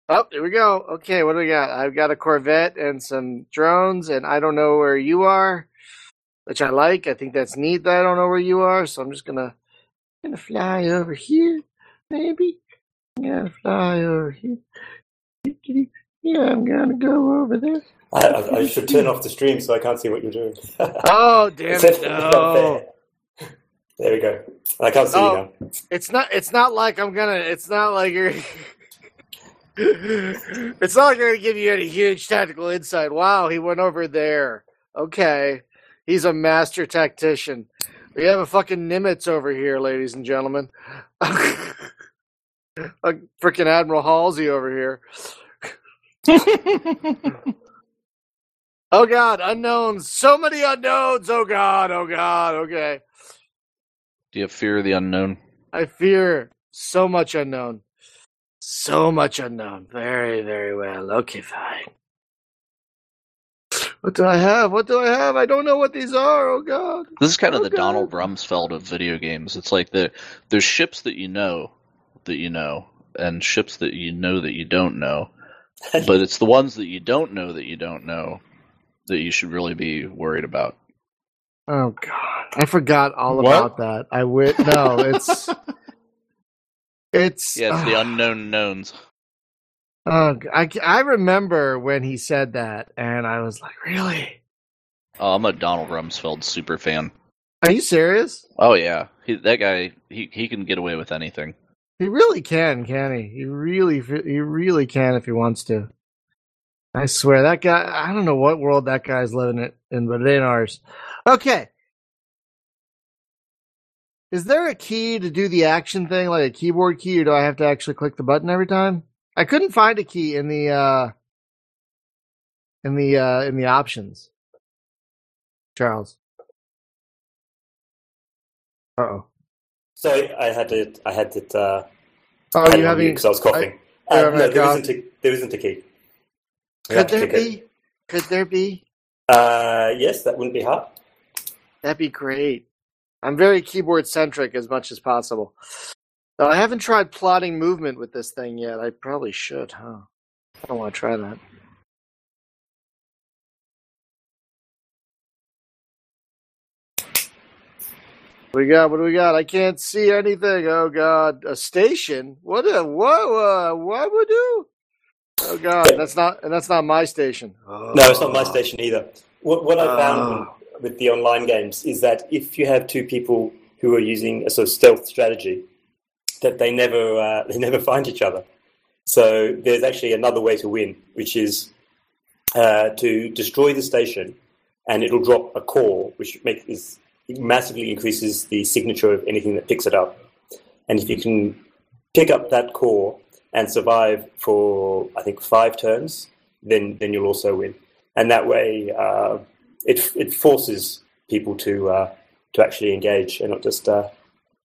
Oh, here we go. Okay, what do we got? I've got a Corvette and some drones, and I don't know where you are. Which I like. I think that's neat that I don't know where you are, so I'm just gonna gonna fly over here, maybe. I'm gonna fly over here. Yeah, I'm gonna go over there. I, I, I should turn off the stream so I can't see what you're doing. Oh damn it! No. There. There we go. I can't see oh, you now. It's not. It's not like I'm gonna. It's not like you're. It's not like I'm gonna give you any huge tactical insight. Wow, he went over there. Okay. He's a master tactician. We have a fucking Nimitz over here, ladies and gentlemen. Like freaking Admiral Halsey over here. Oh, God, unknowns. So many unknowns. Oh, God, oh, God, okay. Do you fear the unknown? I fear so much unknown. So much unknown. Very, very well. Okay, fine. What do I have? What do I have? I don't know what these are. Oh, God. This is kind of oh, the God. Donald Rumsfeld of video games. It's like the there's ships that you know that you know and ships that you know that you don't know. But it's the ones that you don't know that you don't know that you should really be worried about. Oh, God. I forgot all what? about that. I w- No, it's... It's, yeah, it's the uh, unknown knowns. Uh, I, I remember when he said that, and I was like, really? Oh, I'm a Donald Rumsfeld super fan. Are you serious? Oh, yeah. He, that guy, he, he can get away with anything. He really can, can he? He really, he really can if he wants to. I swear, that guy, I don't know what world that guy's living it in, but it ain't ours. Okay. Is there a key to do the action thing, like a keyboard key, or do I have to actually click the button every time? I couldn't find a key in the uh, in the uh, in the options. Charles. Uh oh. Sorry, I had it. I had it. Uh, oh, had you having? Because I was coughing. I, um, no, there isn't. A, there isn't a key. You Could there be? It. Could there be? Uh, yes, that wouldn't be hard. That'd be great. I'm very keyboard-centric as much as possible. Though I haven't tried plotting movement with this thing yet. I probably should, huh? I don't want to try that. What do we got? What do we got? I can't see anything. Oh, God. A station? What? A, what, uh, what would do? Oh, God. That's not, and that's not my station. Oh. No, it's not my station either. What, what I found... Oh. with the online games is that if you have two people who are using a sort of stealth strategy, that they never uh, they never find each other. So there's actually another way to win, which is uh, to destroy the station, and it'll drop a core, which makes is, massively increases the signature of anything that picks it up. And if you can pick up that core and survive for, I think, five turns, then, then you'll also win. And that way... Uh, It it forces people to uh, to actually engage and not just uh,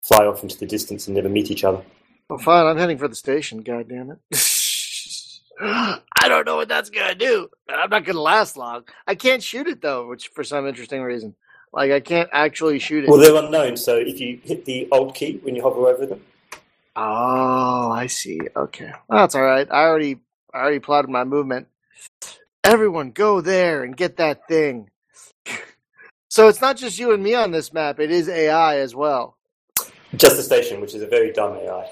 fly off into the distance and never meet each other. Well, fine. I'm heading for the station. God damn it! I don't know what that's gonna do. I'm not gonna last long. I can't shoot it though, which for some interesting reason, like I can't actually shoot it. Well, they're unknown. So if you hit the Alt key when you hover over them. Oh, I see. Okay, well, that's all right. I already I already plotted my movement. Everyone, go there and get that thing. So it's not just you and me on this map. It is A I as well. Just the station, which is a very dumb A I.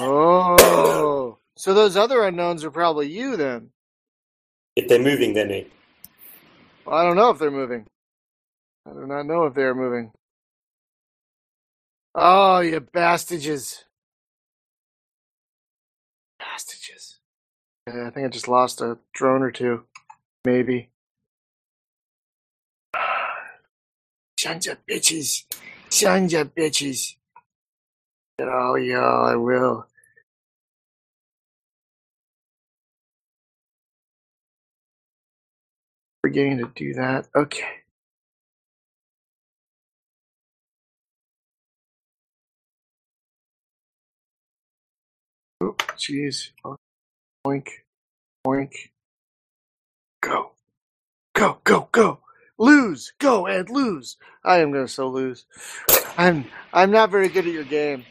Oh. So those other unknowns are probably you then. If they're moving, they're me. Well, I don't know if they're moving. I do not know if they're moving. Oh, you bastages. Bastages. I think I just lost a drone or two. Maybe. Sons of bitches. Sons of bitches. Get all y'all, I will. Forgetting to do that. Okay. Oh, jeez. Boink. Boink. Go. Go, go, go. Lose, go and lose. I am going to so lose. I'm I'm not very good at your game.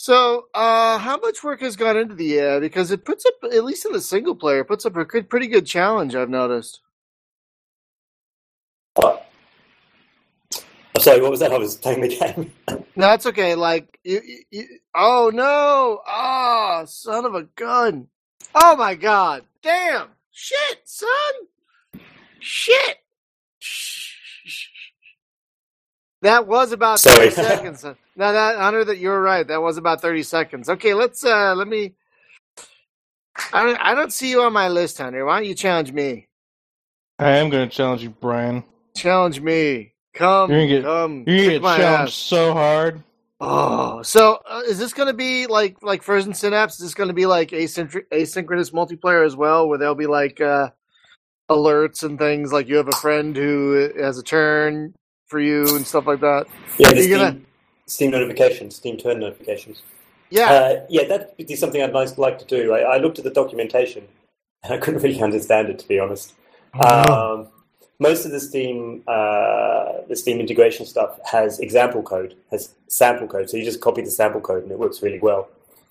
So, uh, how much work has gone into the A I? Because it puts up, at least in the single player, puts up a good, pretty good challenge. I've noticed. Oh. I'm sorry. What was that? I was playing the game. No, that's okay. Like, you, you, you, oh no! Ah, oh, son of a gun! Oh my God! Damn! Shit, son! Shit! That was about Sorry. thirty seconds. No, that Hunter, that you're right. That was about thirty seconds. Okay, let's. Uh, let me. I don't. I don't see you on my list, Hunter. Why don't you challenge me? I am going to challenge you, Brian. Challenge me. Come. You're gonna get, come. You're gonna get challenged ass. so hard. Oh, so uh, is this going to be like like Frozen Synapse? Is this going to be like asynchronous multiplayer as well, where they'll be like. Uh, Alerts and things like you have a friend who has a turn for you and stuff like that. Yeah, the Steam, gonna... Steam notifications, Steam turn notifications. Yeah, uh, yeah, that would be something I'd like to do. I, I looked at the documentation, and I couldn't really understand it, to be honest. Mm-hmm. Um, most of the Steam, uh, the Steam integration stuff has example code, has sample code, so you just copy the sample code, and it works really well.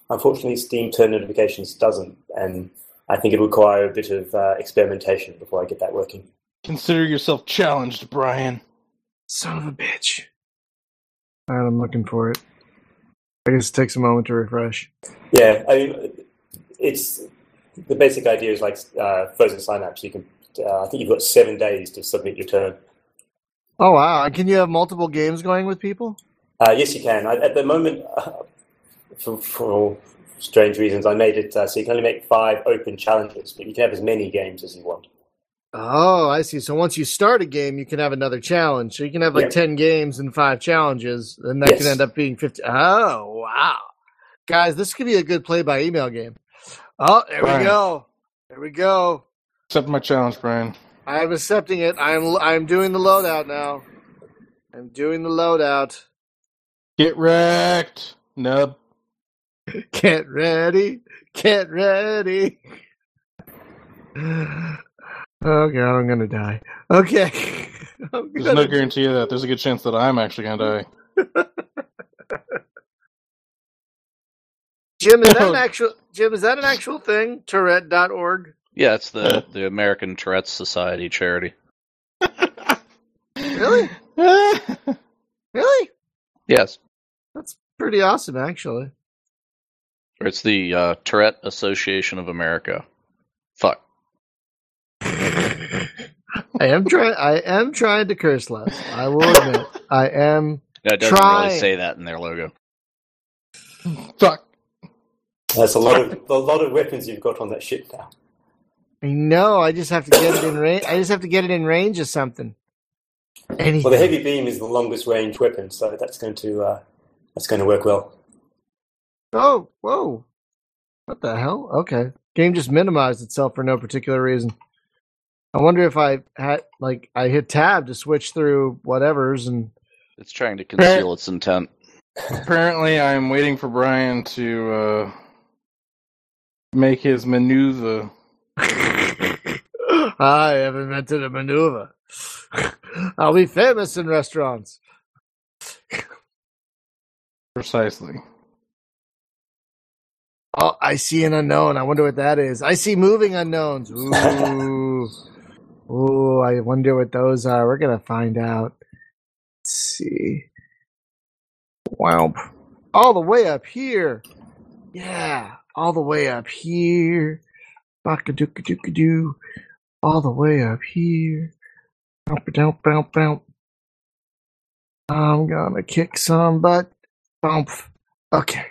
Unfortunately, Steam turn notifications doesn't, and I think it would require a bit of uh, experimentation before I get that working. Consider yourself challenged, Brian. Son of a bitch. All right, I'm looking for it. I guess it takes a moment to refresh. Yeah, I mean, it's the basic idea is like uh, Frozen Synapse. You can, uh, I think you've got seven days to submit your turn. Oh wow! Can you have multiple games going with people? Uh, yes, you can. I, at the moment, uh, for, for strange reasons, I made it uh, so you can only make five open challenges, but you can have as many games as you want. Oh, I see. So once you start a game, you can have another challenge. So you can have like yeah. ten games and five challenges, and that yes. can end up being fifty. Oh, wow. Guys, this could be a good play-by-email game. Oh, there Brian. we go. There we go. Accept my challenge, Brian. I am accepting it. I'm I'm doing the loadout now. I'm doing the loadout. Get wrecked, nub. Get ready. Get ready. Oh, God, I'm going to die. Okay. Gonna There's no guarantee of that. There's a good chance that I'm actually going to die. Jim, is that an actual Jim, is that an actual thing? Tourette dot org? Yeah, it's the, the American Tourette Society charity. Really? Really? Yes. That's pretty awesome, actually. It's the uh, Tourette Association of America. Fuck. I am trying. I am trying to curse less. I will admit, I am. No, it doesn't trying. really say that in their logo. Fuck. That's a lot of a lot of weapons you've got on that shit now. No, I just have to get it in range. I just have to get it in range of something. Anything. Well, the heavy beam is the longest range weapon, so that's going to uh, that's going to work well. Oh, whoa! What the hell? Okay, game just minimized itself for no particular reason. I wonder if I had, like, I hit tab to switch through whatevers, and it's trying to conceal its intent. Apparently, I'm waiting for Brian to uh, make his maneuver. I have invented a maneuver. I'll be famous in restaurants. Precisely. Oh, I see an unknown. I wonder what that is. I see moving unknowns. Ooh. Oh, I wonder what those are. We're going to find out. Let's see. Wow. All the way up here. Yeah. All the way up here. Baka-dooka-dooka-doo. All the way up here. Bump-a-dump-bump-bump. I'm going to kick some butt. Bump. Okay.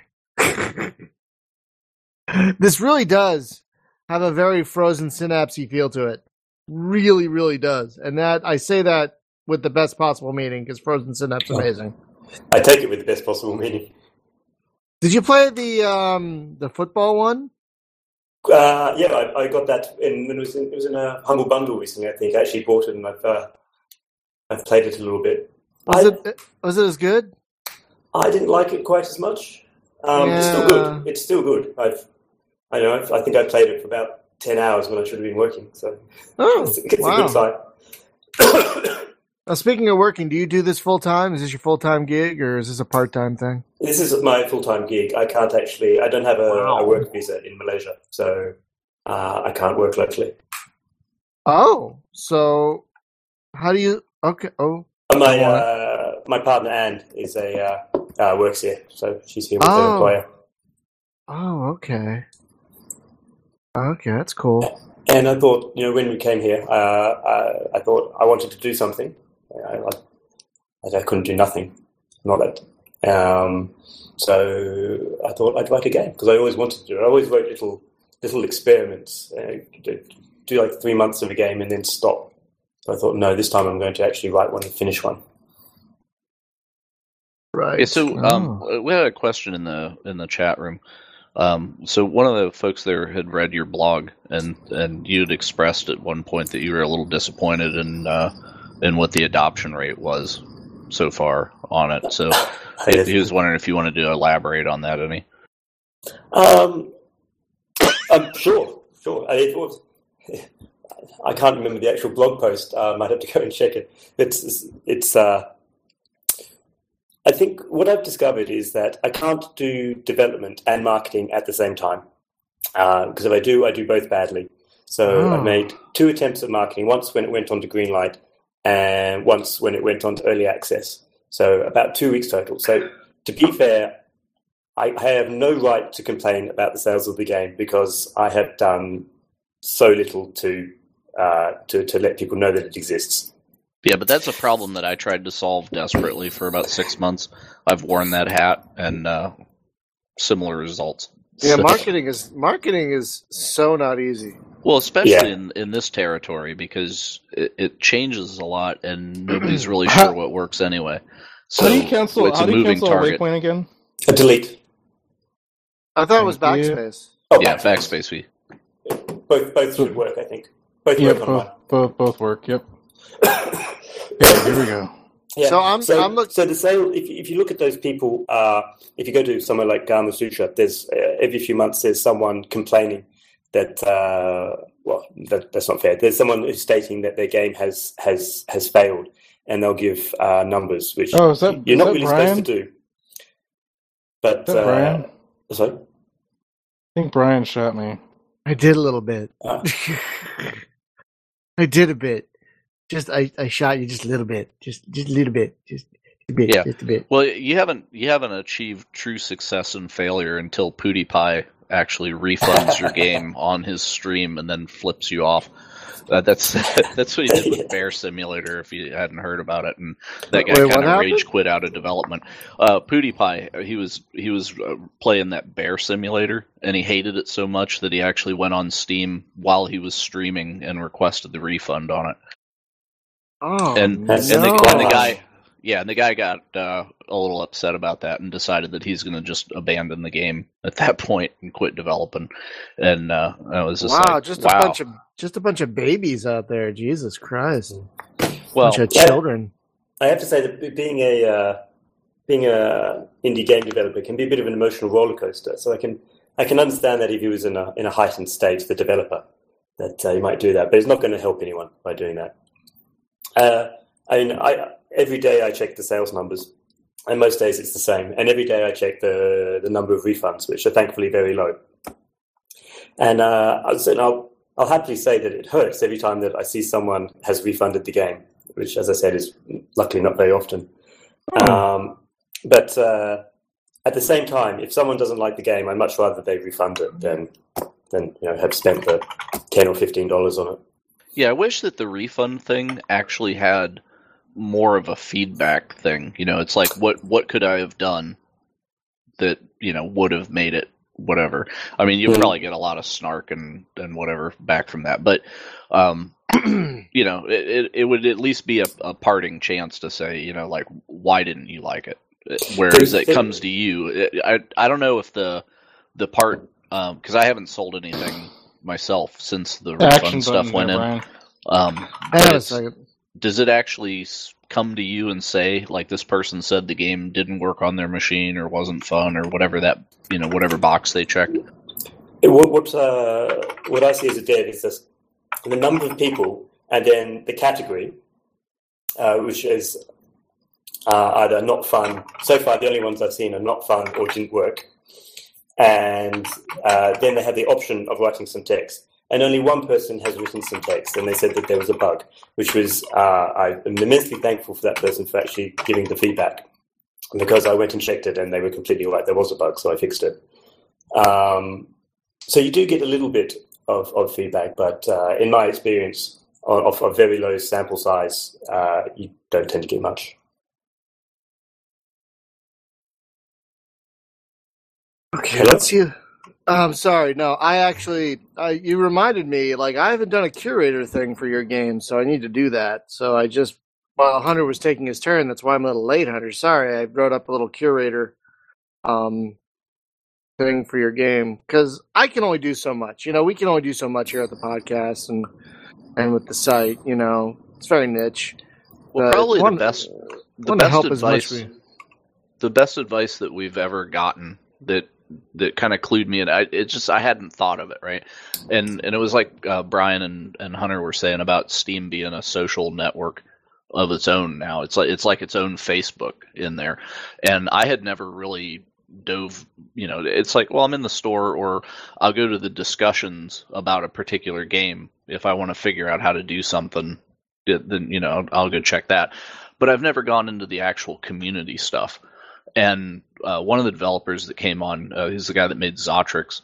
This really does have a very Frozen Synapse-y feel to it. Really, really does. And that I say that with the best possible meaning, because Frozen Synapse is amazing. I take it with the best possible meaning. Did you play the um, the football one? Uh, yeah, I, I got that in when it was in, it was in a Humble Bundle recently. I think I actually bought it and I've uh, I've played it a little bit. Was I, it was it as good? I didn't like it quite as much. Um, yeah. It's still good. It's still good. I've I know. I've, I think I played it for about ten hours when I should have been working. So oh, it's, it's wow. a good sign. Now, speaking of working, do you do this full time? Is this your full time gig, or is this a part time thing? This is my full time gig. I can't actually. I don't have a, wow. a work visa in Malaysia, so uh, I can't work locally. Oh, so how do you? Okay. Oh, my uh, my partner Anne is a uh, uh, works here, so she's here with oh. her employer. Oh, okay. Okay, that's cool. And I thought, you know, when we came here, uh, I, I thought I wanted to do something. I, I, I couldn't do nothing, not that. Um, so I thought I'd write a game because I always wanted to do it. I always wrote little little experiments, uh, do, do like three months of a game and then stop. So I thought, no, this time I'm going to actually write one and finish one. Right. Yeah, so um, oh. we had a question in the in the chat room. Um, so one of the folks there had read your blog, and, and you'd expressed at one point that you were a little disappointed in uh, in what the adoption rate was so far on it. So he was wondering if you wanted to elaborate on that any. Um, um, sure, sure. It was, I can't remember the actual blog post. Um, I'd have to go and check it. It's, it's. Uh, I think what I've discovered is that I can't do development and marketing at the same time. Because uh, if I do, I do both badly. So oh. I made two attempts at marketing, once when it went on to Greenlight and once when it went on to Early Access. So about two weeks total. So to be fair, I have no right to complain about the sales of the game because I have done so little to uh, to, to let people know that it exists. Yeah, but that's a problem that I tried to solve desperately for about six months. I've worn that hat and uh, similar results. Yeah, so. marketing is marketing is so not easy. Well, especially yeah. in, in this territory because it, it changes a lot and nobody's really sure what works anyway. So how do you cancel, it's a moving target. Plan again? A delete. I thought it was backspace. Oh, yeah, backspace. We both both would work, I think. Both yeah, work both, on one. Both, both work. Yep. yeah, here we go. Yeah. So I'm. So, I'm look- so the sale. If if you look at those people, uh, if you go to somewhere like Gama Sutra, there's uh, every few months there's someone complaining that uh, well that, that's not fair. There's someone who's stating that their game has has, has failed, and they'll give uh, numbers which oh, is that, you're is not that really Brian? supposed to do. But uh, Brian? Sorry? I think Brian shot me. I did a little bit. Uh. I did a bit. Just I, I shot you just a little bit. Just just a little bit. Just a bit. Yeah. Just a bit. Well, you haven't you haven't achieved true success and failure until PewDiePie actually refunds your game on his stream and then flips you off. Uh, that's that's what he did with Bear Simulator. If you hadn't heard about it, and that guy kind of rage quit out of development. Uh, PewDiePie, he was he was playing that Bear Simulator, and he hated it so much that he actually went on Steam while he was streaming and requested the refund on it. Oh, and, no. and, the, and the guy, yeah, and the guy got uh, a little upset about that and decided that he's going to just abandon the game at that point and quit developing. And uh, I was just wow, like, just wow, just a bunch of. Just a bunch of babies out there, Jesus Christ! Well, bunch of children. I have to say that being a uh, being a indie game developer can be a bit of an emotional roller coaster. So I can I can understand that if he was in a in a heightened state, the developer, that uh, he might do that, but it's not going to help anyone by doing that. Uh, I mean, I every day I check the sales numbers, and most days it's the same. And every day I check the the number of refunds, which are thankfully very low. And uh, so now. I'll happily say that it hurts every time that I see someone has refunded the game, which, as I said, is luckily not very often. Mm. Um, but uh, at the same time, if someone doesn't like the game, I'd much rather they refund it than than you know have spent the ten or fifteen dollars on it. Yeah, I wish that the refund thing actually had more of a feedback thing. You know, it's like what what could I have done that you know would have made it. Whatever. I mean, you'll probably get a lot of snark and, and whatever back from that. But, um, you know, it, it would at least be a, a parting chance to say, you know, like, why didn't you like it? Whereas it comes to you. It, I I don't know if the the part, because um, I haven't sold anything myself since the refund stuff went in. Um, does it actually come to you and say, like this person said the game didn't work on their machine or wasn't fun or whatever that, you know, whatever box they checked? It, what what, uh, what I see as a dev is this, the number of people and then the category, uh, which is uh, either not fun. So far, the only ones I've seen are not fun or didn't work. And uh, then they have the option of writing some text. And only one person has written some text, and they said that there was a bug, which was, uh, I'm immensely thankful for that person for actually giving the feedback, because I went and checked it, and they were completely right. There was a bug, so I fixed it. Um, so you do get a little bit of, of feedback, but uh, in my experience, off a very low sample size, uh, you don't tend to get much. Okay, Hello? let's see. I'm sorry. No, I actually, uh, you reminded me, like, I haven't done a curator thing for your game, so I need to do that. So I just, while Hunter was taking his turn, that's why I'm a little late, Hunter. Sorry, I wrote up a little curator um, thing for your game, because I can only do so much. You know, we can only do so much here at the podcast and and with the site, you know. It's very niche. Well, probably the best advice that we've ever gotten that that kind of clued me in. I, it just, I hadn't thought of it. Right. And, and it was like uh, Brian and, and Hunter were saying about Steam being a social network of its own. Now it's like, it's like its own Facebook in there. And I had never really dove, you know, it's like, well, I'm in the store, or I'll go to the discussions about a particular game. If I want to figure out how to do something, then, you know, I'll, I'll go check that. But I've never gone into the actual community stuff. And uh, one of the developers that came on, uh, he's the guy that made Zotrix,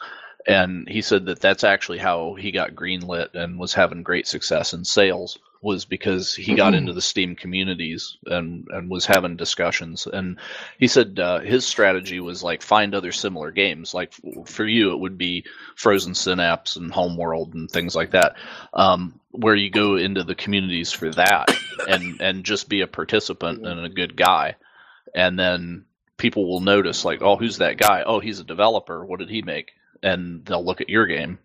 and he said that that's actually how he got greenlit and was having great success in sales, was because he got into the Steam communities and, and was having discussions. And he said uh, his strategy was like find other similar games. Like for you, it would be Frozen Synapse and Homeworld and things like that, um, where you go into the communities for that and, and just be a participant and a good guy. And then people will notice, like, oh, who's that guy? Oh, he's a developer. What did he make? And they'll look at your game.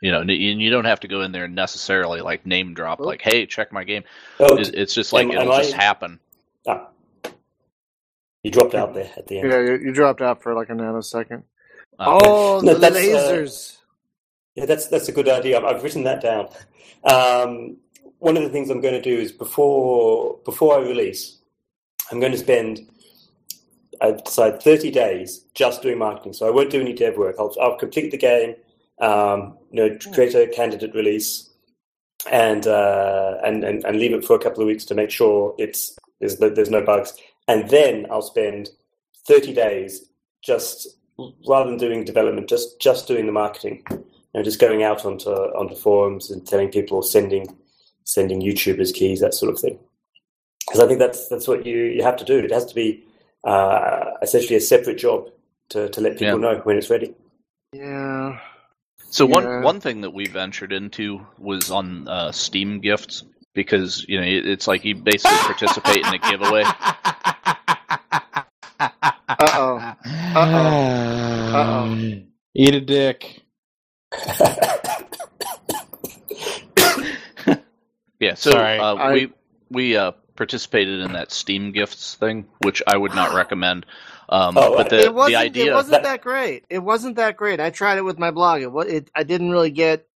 You know, and you don't have to go in there and necessarily, like, name drop, oh. like, hey, check my game. Oh, it's just like, am, it'll am just I... happen. Ah. You dropped out there at the end. Yeah, you, you dropped out for, like, a nanosecond. Uh, oh, no, the lasers. Uh, yeah, that's that's a good idea. I've, I've written that down. Um, one of the things I'm going to do is before before I release, I'm going to spend... I decide thirty days just doing marketing. So I won't do any dev work. I'll, I'll complete the game, um, you know, create a candidate release, and, uh, and and and leave it for a couple of weeks to make sure it's there's, there's no bugs. And then I'll spend thirty days just, rather than doing development, just just doing the marketing. You know, just going out onto onto forums and telling people, sending sending YouTubers keys, that sort of thing. Because I think that's that's what you, you have to do. It has to be Uh, essentially a separate job to, to let people yeah. know when it's ready. Yeah. So yeah. one one thing that we ventured into was on uh, Steam gifts, because you know it's like you basically participate in a giveaway. Uh-oh. Uh-oh. Uh-oh. Eat a dick. yeah, so Sorry, uh, I... we... we uh, participated in that Steam gifts thing, which I would not recommend. Um, oh, but the, it wasn't, the idea it wasn't that, that great. It wasn't that great. I tried it with my blog. It, it I didn't really get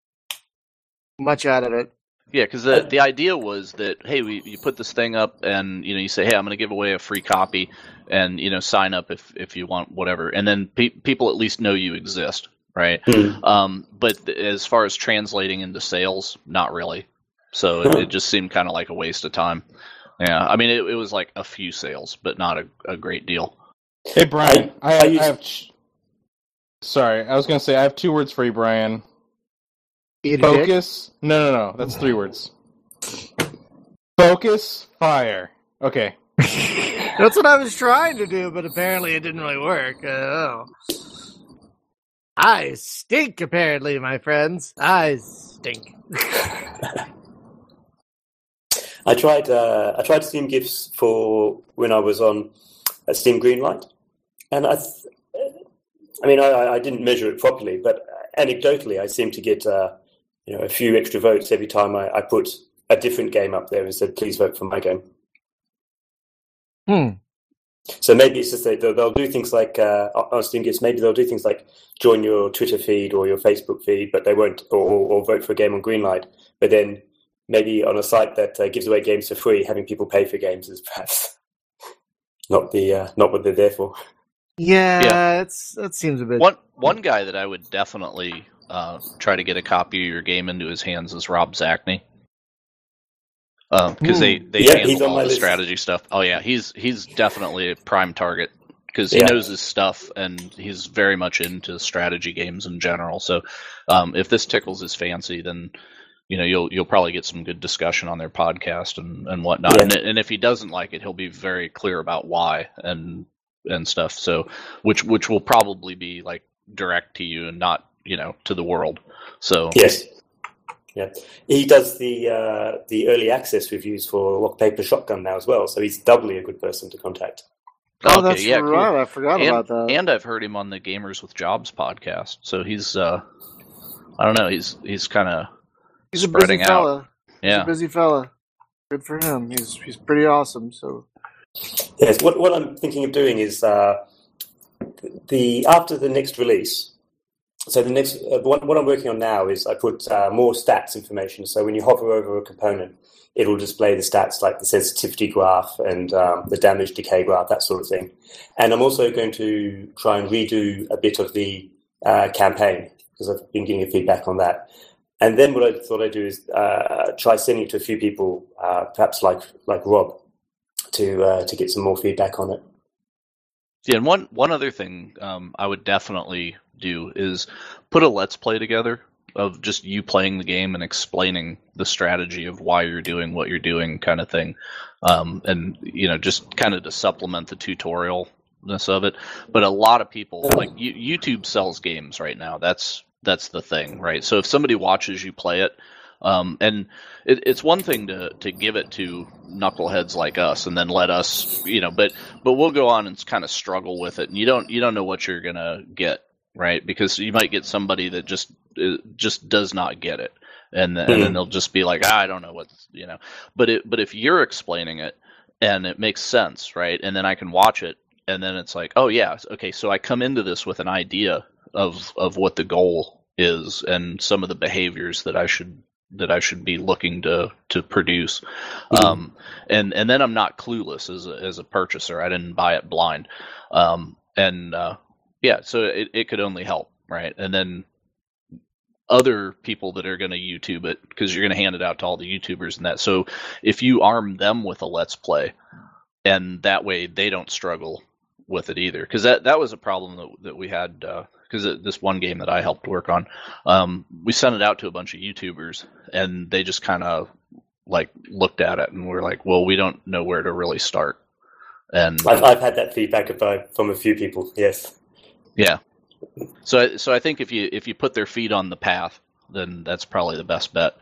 much out of it. Yeah, because the the idea was that hey, we you put this thing up, and you know you say hey, I'm going to give away a free copy, and you know sign up if if you want whatever, and then pe- people at least know you exist, right? Mm. Um, but th- as far as translating into sales, not really. So it, it just seemed kind of like a waste of time. Yeah, I mean, it, it was like a few sales, but not a, a great deal. Hey, Brian, I, I, I, used... I have... Ch- Sorry, I was going to say, I have two words for you, Brian. Eat Focus. No, no, no, that's three words. Focus, fire. Okay. That's what I was trying to do, but apparently it didn't really work. Oh. I stink, apparently, my friends. I stink. I tried. Uh, I tried Steam Gifts for when I was on a Steam Greenlight, and I. Th- I mean, I, I didn't measure it properly, but anecdotally, I seem to get uh, you know a few extra votes every time I, I put a different game up there and said, "Please vote for my game." Hmm. So maybe it's just that they'll, they'll do things like uh, on Steam Gifts. Maybe they'll do things like join your Twitter feed or your Facebook feed, but they won't, or, or vote for a game on Greenlight. But then. Maybe on a site that uh, gives away games for free, having people pay for games is perhaps not the uh, not what they're there for. Yeah, yeah. It's, that seems a bit... One one guy that I would definitely uh, try to get a copy of your game into his hands is Rob Zachney. Because um, mm. they, they yeah, handle all the list. Strategy stuff. Oh yeah, he's, he's definitely a prime target. Because he yeah. knows his stuff, and he's very much into strategy games in general. So um, if this tickles his fancy, then... You know, you'll you'll probably get some good discussion on their podcast and, and whatnot. Yeah. And, and if he doesn't like it, he'll be very clear about why and and stuff. So, which which will probably be like direct to you and not you know to the world. So yes, yeah, he does the uh, the early access reviews for Rock Paper Shotgun now as well. So he's doubly a good person to contact. Oh, okay, that's yeah, right. Cool. I forgot and, about that. And I've heard him on the Gamers with Jobs podcast. So he's uh, I don't know. He's he's kind of. He's a busy out. fella. Yeah. He's a busy fella. Good for him. He's he's pretty awesome. So, yes. What what I'm thinking of doing is uh, the after the next release, so the next uh, what, what I'm working on now is I put uh, more stats information. So when you hover over a component, it will display the stats like the sensitivity graph and um, the damage decay graph, that sort of thing. And I'm also going to try and redo a bit of the uh, campaign because I've been getting feedback on that. And then what I thought I'd do is uh, try sending it to a few people, uh, perhaps like like Rob, to uh, to get some more feedback on it. Yeah, and one, one other thing um, I would definitely do is put a Let's Play together of just you playing the game and explaining the strategy of why you're doing what you're doing kind of thing. Um, and, you know, just kind of to supplement the tutorialness of it. But a lot of people, like you, YouTube sells games right now. That's that's the thing, right? So if somebody watches you play it, um, and it, it's one thing to, to give it to knuckleheads like us and then let us, you know, but but we'll go on and kind of struggle with it. And you don't you don't know what you're going to get, right? Because you might get somebody that just just does not get it. And then, mm-hmm. and then they'll just be like, ah, I don't know what's, you know, but it, but if you're explaining it and it makes sense, right? And then I can watch it and then it's like, oh yeah. Okay. So I come into this with an idea of, of what the goal is and some of the behaviors that I should, that I should be looking to, to produce. Mm-hmm. Um, and, and then I'm not clueless as a, as a purchaser. I didn't buy it blind. Um, and, uh, yeah, so it, it could only help, right? And then other people that are going to YouTube it, because you're going to hand it out to all the YouTubers and that. So if you arm them with a Let's Play, and that way they don't struggle with it either. Because that, that was a problem that, that we had, because uh, this one game that I helped work on, um, we sent it out to a bunch of YouTubers, and they just kind of like looked at it, and we're like, well, we don't know where to really start. And I've, I've had that feedback from a few people, yes. Yeah. So so I think if you if you put their feet on the path, then that's probably the best bet.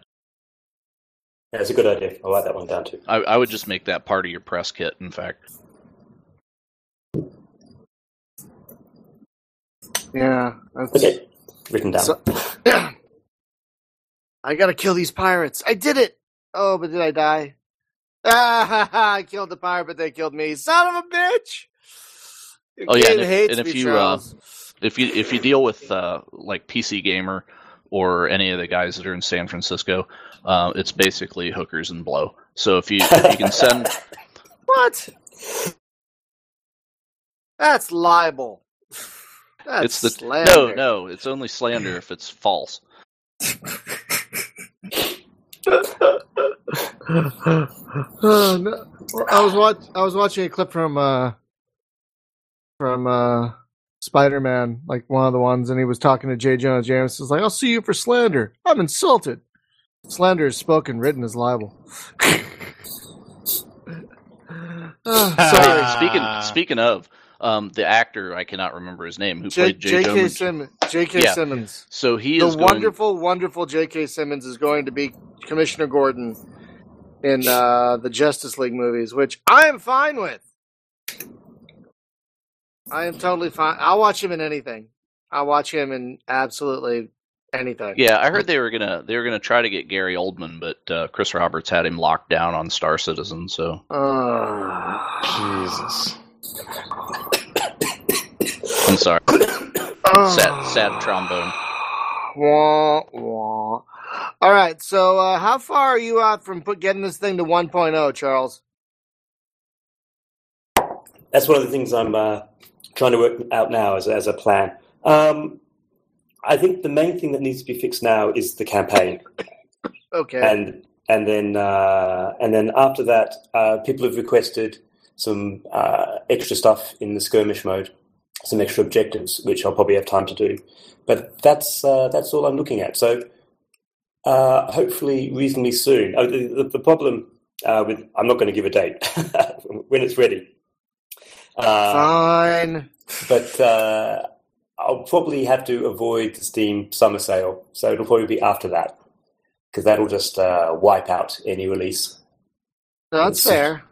Yeah, that's a good idea. I'll write that one down too. I, I would just make that part of your press kit, in fact. Yeah. That's... Okay. Written down. So, I gotta kill these pirates. I did it! Oh, but did I die? Ah, ha, ha, I killed the pirate, but they killed me. Son of a bitch! Your oh yeah, and if, and if you uh, if you if you deal with uh, like P C Gamer or any of the guys that are in San Francisco, uh, it's basically hookers and blow. So if you if you can send what? That's libel. That's it's the slander. No, no, it's only slander if it's false. oh, no. I was watch I was watching a clip from. Uh... From uh, Spider-Man, like one of the ones, and he was talking to J. Jonah Jameson. He's like, I'll sue you for slander. I'm insulted. Slander is spoken, written as libel. uh, sorry. Speaking, speaking of, um, the actor, I cannot remember his name, who J- played J. J K. Simmons. J K. Yeah. Simmons. So he the is The wonderful, going... wonderful J K. Simmons is going to be Commissioner Gordon in uh, the Justice League movies, which I am fine with. I am totally fine. I'll watch him in anything. I'll watch him in absolutely anything. Yeah, I heard they were gonna they were gonna try to get Gary Oldman, but uh, Chris Roberts had him locked down on Star Citizen. So, oh. Jesus, I'm sorry. Oh. Sad, sad trombone. Wah, wah. All right. So, uh, how far are you out from put, getting this thing to one point oh, Charles? That's one of the things I'm. Uh... trying to work out now as, as a plan. Um, I think the main thing that needs to be fixed now is the campaign. Okay. And and then uh, and then after that, uh, people have requested some uh, extra stuff in the skirmish mode, some extra objectives, which I'll probably have time to do. But that's uh, that's all I'm looking at. So uh, hopefully reasonably soon. Oh, the, the, the problem uh, with I'm not going to give a date when it's ready. Uh, Fine. But uh, I'll probably have to avoid the Steam summer sale, so it'll probably be after that, because that'll just uh, wipe out any release. That's so, fair.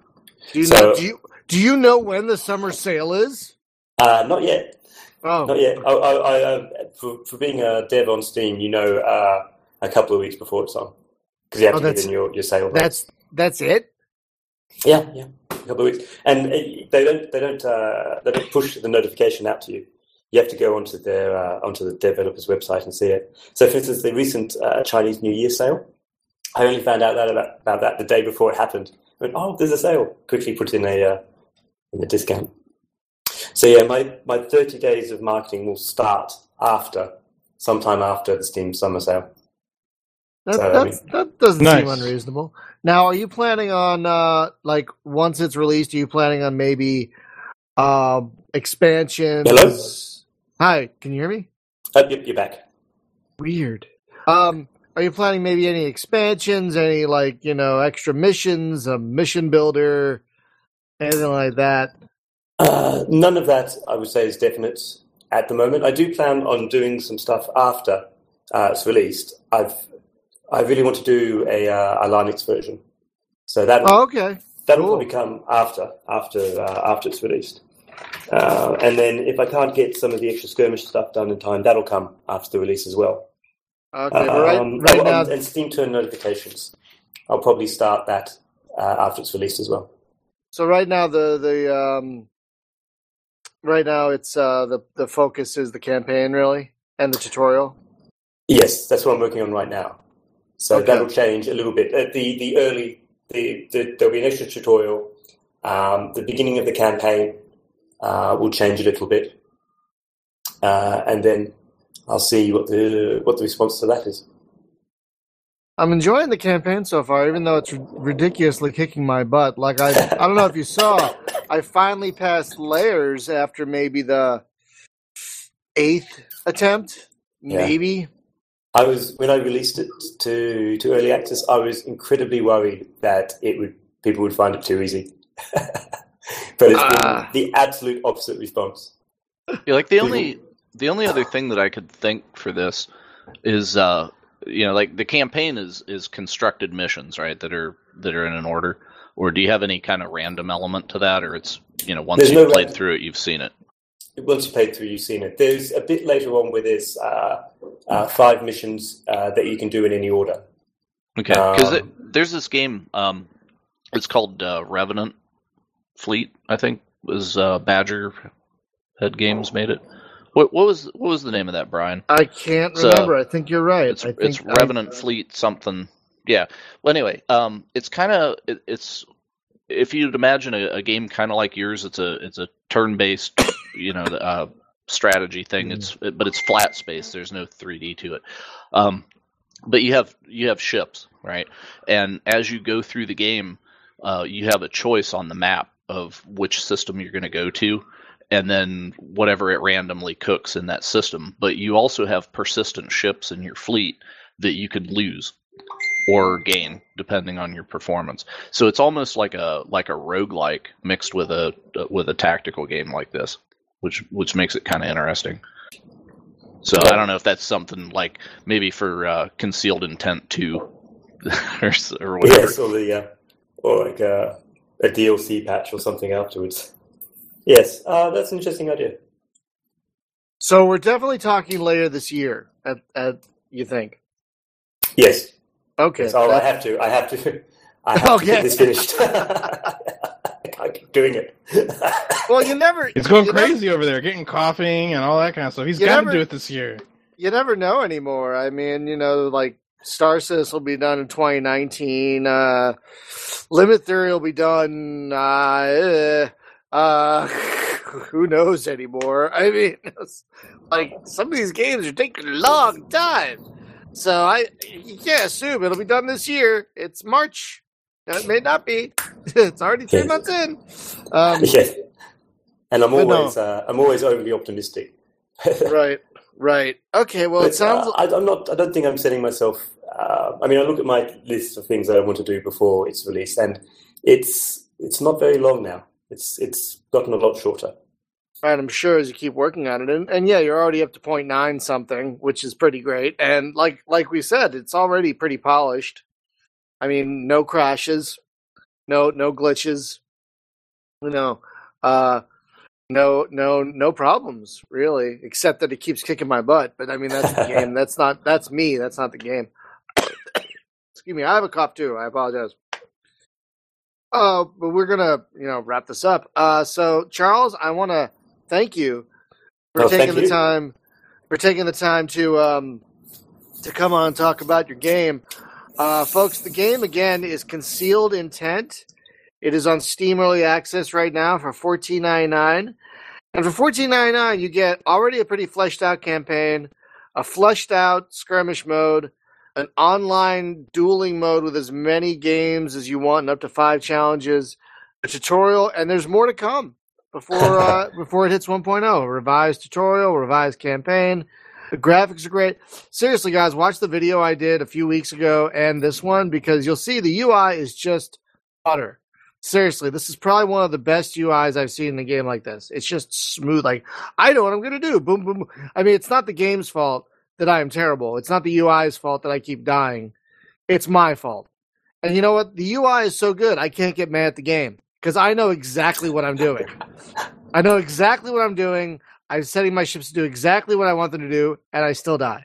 Do you, so, know, do, you, do you know when the summer sale is? Uh, not yet. Oh. Not yet. I, I, I, I, for, for being a dev on Steam, you know uh, a couple of weeks before it's on, because you have oh, to get in your, your sale. That's, that's it? Yeah, yeah. A couple of weeks, and they don't they don't uh, they don't push the notification out to you. you have to go onto their uh, onto the developer's website and see it. So, for instance, the recent uh, Chinese New Year sale, I only found out that about, about that the day before it happened. I went, oh, there's a sale. Quickly put in a uh, in a discount. So yeah, my, my thirty days of marketing will start after, sometime after the Steam summer sale. That, so, I mean, that doesn't nice. seem unreasonable. Now, are you planning on, uh, like, once it's released, are you planning on maybe uh, expansions? Hello? Hi, can you hear me? Oh, you're back. Weird. Um, are you planning maybe any expansions, any, like, you know, extra missions, a mission builder, anything like that? Uh, none of that, I would say, is definite at the moment. I do plan on doing some stuff after uh, it's released. I've I really want to do a, uh, a Linux version, so that oh, okay. that will cool. probably come after after uh, after it's released. Uh, and then if I can't get some of the extra skirmish stuff done in time, that'll come after the release as well. Okay, uh, right, um, right oh, now, and, and Steam Turn notifications. I'll probably start that uh, after it's released as well. So right now the the um... Right now, it's uh, the the focus is the campaign, really, and the tutorial. Yes, that's what I'm working on right now. So okay. that'll change a little bit. At the the early the, the there'll be an extra tutorial. Um, the beginning of the campaign uh, will change a little bit, uh, and then I'll see what the what the response to that is. I'm enjoying the campaign so far, even though it's r- ridiculously kicking my butt. Like I, I don't know if you saw. I finally passed layers after maybe the eighth attempt, maybe. Yeah. I was when I released it to, to early access, I was incredibly worried that it would people would find it too easy. But it's uh, been the absolute opposite response. Yeah, like the only the only other thing that I could think for this is uh, you know, like the campaign is is constructed missions, right? That are that are in an order. Or do you have any kind of random element to that, or it's, you know, once there's you've no played random. through it, you've seen it? Once you've played through, you've seen it. There's a bit later on where there's uh, uh, five missions uh, that you can do in any order. Okay, because um, there's this game, um, it's called uh, Revenant Fleet, I think, was uh, Badger Head Games made it. What, what was what was the name of that, Brian? I can't so, remember. I think you're right. It's, I think it's Revenant I... Fleet something. Yeah. Well, anyway, um, it's kind of it, it's if you'd imagine a, a game kind of like yours, it's a it's a turn-based, you know, uh, strategy thing. Mm. It's it, but it's flat space. There's no three D to it. Um, but you have you have ships, right? And as you go through the game, uh, you have a choice on the map of which system you're going to go to, and then whatever it randomly cooks in that system. But you also have persistent ships in your fleet that you could lose or gain, depending on your performance. So it's almost like a like a roguelike mixed with a with a tactical game like this, which which makes it kind of interesting. So I don't know if that's something like maybe for uh, Concealed Intent two or, or whatever. Yes, or, the, uh, or like uh, a D L C patch or something afterwards. Yes, uh, that's an interesting idea. So we're definitely talking later this year, at, at you think? Yes. Okay. So I have to. I have to. I have okay. to get this finished. I keep doing it. Well, you never. It's going crazy never, over there, getting coughing and all that kind of stuff. He's got never, to do it this year. You never know anymore. I mean, you know, like Star Citizen will be done in twenty nineteen. Uh, Limit Theory will be done. Uh, uh, who knows anymore? I mean, it's like some of these games are taking a long time. So I, you can't assume it'll be done this year. It's March. It may not be. It's already three yeah. months in. Um, yeah. And I'm always, no. uh, I'm always overly optimistic. Right. Right. Okay. Well, but, it sounds. Uh, like... I, I'm not. I don't think I'm setting myself. Uh, I mean, I look at my list of things that I want to do before it's released, and it's it's not very long now. It's it's gotten a lot shorter. And I'm sure as you keep working on it, and, and yeah, you're already up to point nine something, which is pretty great. And like like we said, it's already pretty polished. I mean, no crashes, no no glitches, you know, uh, no no no problems really, except that it keeps kicking my butt. But I mean, that's the game. That's not that's me. That's not the game. Excuse me. I have a cough too. I apologize. Uh, but we're gonna you know wrap this up. Uh, so Charles, I want to. Thank you for oh, taking the you. time for taking the time to um, to come on and talk about your game. Uh, folks, the game again is Concealed Intent. It is on Steam Early Access right now for fourteen ninety-nine. And for fourteen ninety-nine, you get already a pretty fleshed out campaign, a fleshed out skirmish mode, an online dueling mode with as many games as you want and up to five challenges, a tutorial, and there's more to come before uh, before it hits one point oh. A revised tutorial, a revised campaign. The graphics are great. Seriously, guys, watch the video I did a few weeks ago and this one, because you'll see the U I is just butter. Seriously, this is probably one of the best U Is I've seen in a game like this. It's just smooth. Like, I know what I'm going to do. Boom, boom, boom. I mean, it's not the game's fault that I am terrible. It's not the U I's fault that I keep dying. It's my fault. And you know what? The U I is so good, I can't get mad at the game because I know exactly what I'm doing. I know exactly what I'm doing. I'm setting my ships to do exactly what I want them to do, and I still die.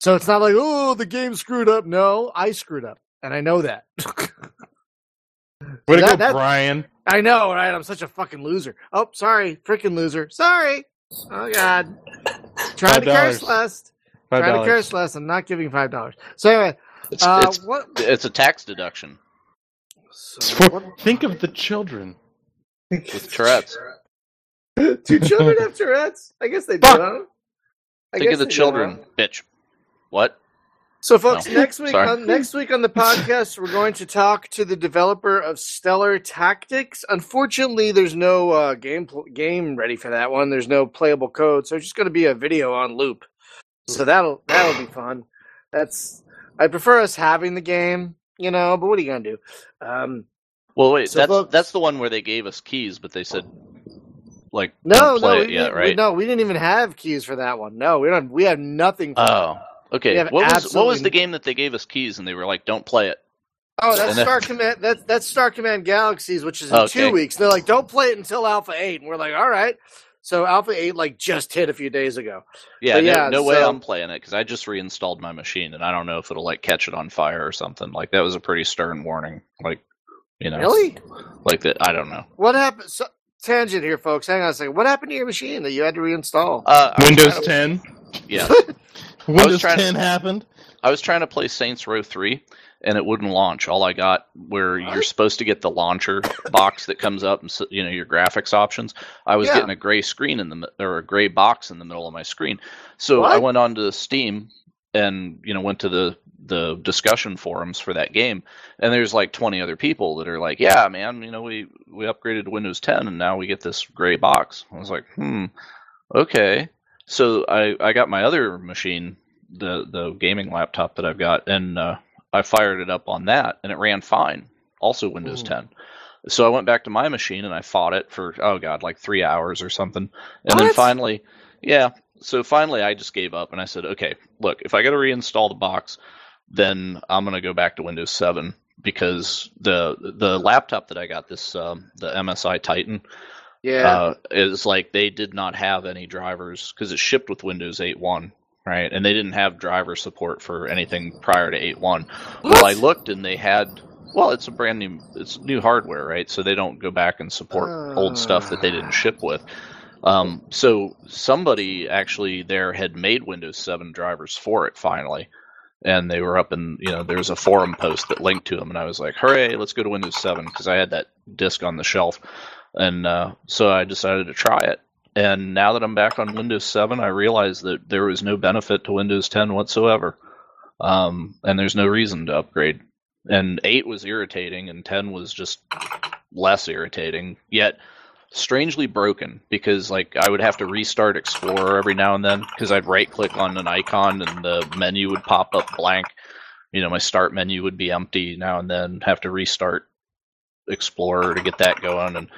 So it's not like, oh, the game screwed up. No, I screwed up, and I know that. Way to that, go, that, Brian. I know, right? I'm such a fucking loser. Oh, sorry. Freaking loser. Sorry. Oh, God. Trying to curse less. Trying to curse less. I'm not giving five dollars. So, anyway. It's, uh, it's, what? it's a tax deduction. So for, what? Think of the children. With Tourette's. Do children have Tourette's? I guess they Fuck. do. I think guess of the children, don't. Bitch. What? So, folks, no. next week on, next week on the podcast, we're going to talk to the developer of Stellar Tactics. Unfortunately, there's no uh, game game ready for that one. There's no playable code, so it's just going to be a video on loop. So that'll that'll be fun. That's I prefer us having the game, you know. But what are you going to do? Um, well, wait, so that's folks, that's the one where they gave us keys, but they said like no, don't play no, it we, yet, we, right? No, we didn't even have keys for that one. No, we don't. We have nothing. For oh. That. Okay, what was absolutely... what was the game that they gave us keys and they were like, "Don't play it"? Oh, that's then... Star Command. That, that's Star Command Galaxies, which is in okay. two weeks. They're like, "Don't play it until Alpha eight," and we're like, "All right." So Alpha eight like just hit a few days ago. Yeah, no, yeah, no so... way I'm playing it because I just reinstalled my machine and I don't know if it'll like catch it on fire or something. Like that was a pretty stern warning. Like, you know, really, like that. I don't know what happened. So, tangent here, folks. Hang on a second. What happened to your machine that you had to reinstall? Uh, Windows ten. To... Yeah. Windows ten to, happened. I was trying to play Saints Row three, and it wouldn't launch. All I got where what? You're supposed to get the launcher box that comes up, and you know your graphics options. I was yeah. getting a gray screen in the or a gray box in the middle of my screen. So what? I went on to Steam and you know went to the the discussion forums for that game, and there's like twenty other people that are like, "Yeah, man, you know we we upgraded to Windows ten, and now we get this gray box." I was like, "Hmm, okay." So I, I got my other machine, the the gaming laptop that I've got, and uh, I fired it up on that, and it ran fine, also Windows Ooh. ten. So I went back to my machine, and I fought it for, oh, God, like three hours or something. And what? Then finally, yeah, so finally I just gave up, and I said, okay, look, if I got to reinstall the box, then I'm going to go back to Windows seven because the the laptop that I got, this um, the M S I Titan, yeah, uh, it's like they did not have any drivers because it shipped with Windows eight point one, right? And they didn't have driver support for anything prior to eight point one. Well, I looked and they had. Well, it's a brand new, it's new hardware, right? So they don't go back and support uh... old stuff that they didn't ship with. Um, so somebody actually there had made Windows seven drivers for it finally, and they were up in you know there was a forum post that linked to them, and I was like, hooray, let's go to Windows seven because I had that disk on the shelf. And uh, so I decided to try it. And now that I'm back on Windows seven, I realize that there was no benefit to Windows ten whatsoever. Um, and there's no reason to upgrade. And eight was irritating, and ten was just less irritating, yet strangely broken. Because like I would have to restart Explorer every now and then, because I'd right-click on an icon, and the menu would pop up blank. You know, my start menu would be empty now and then, have to restart Explorer to get that going, and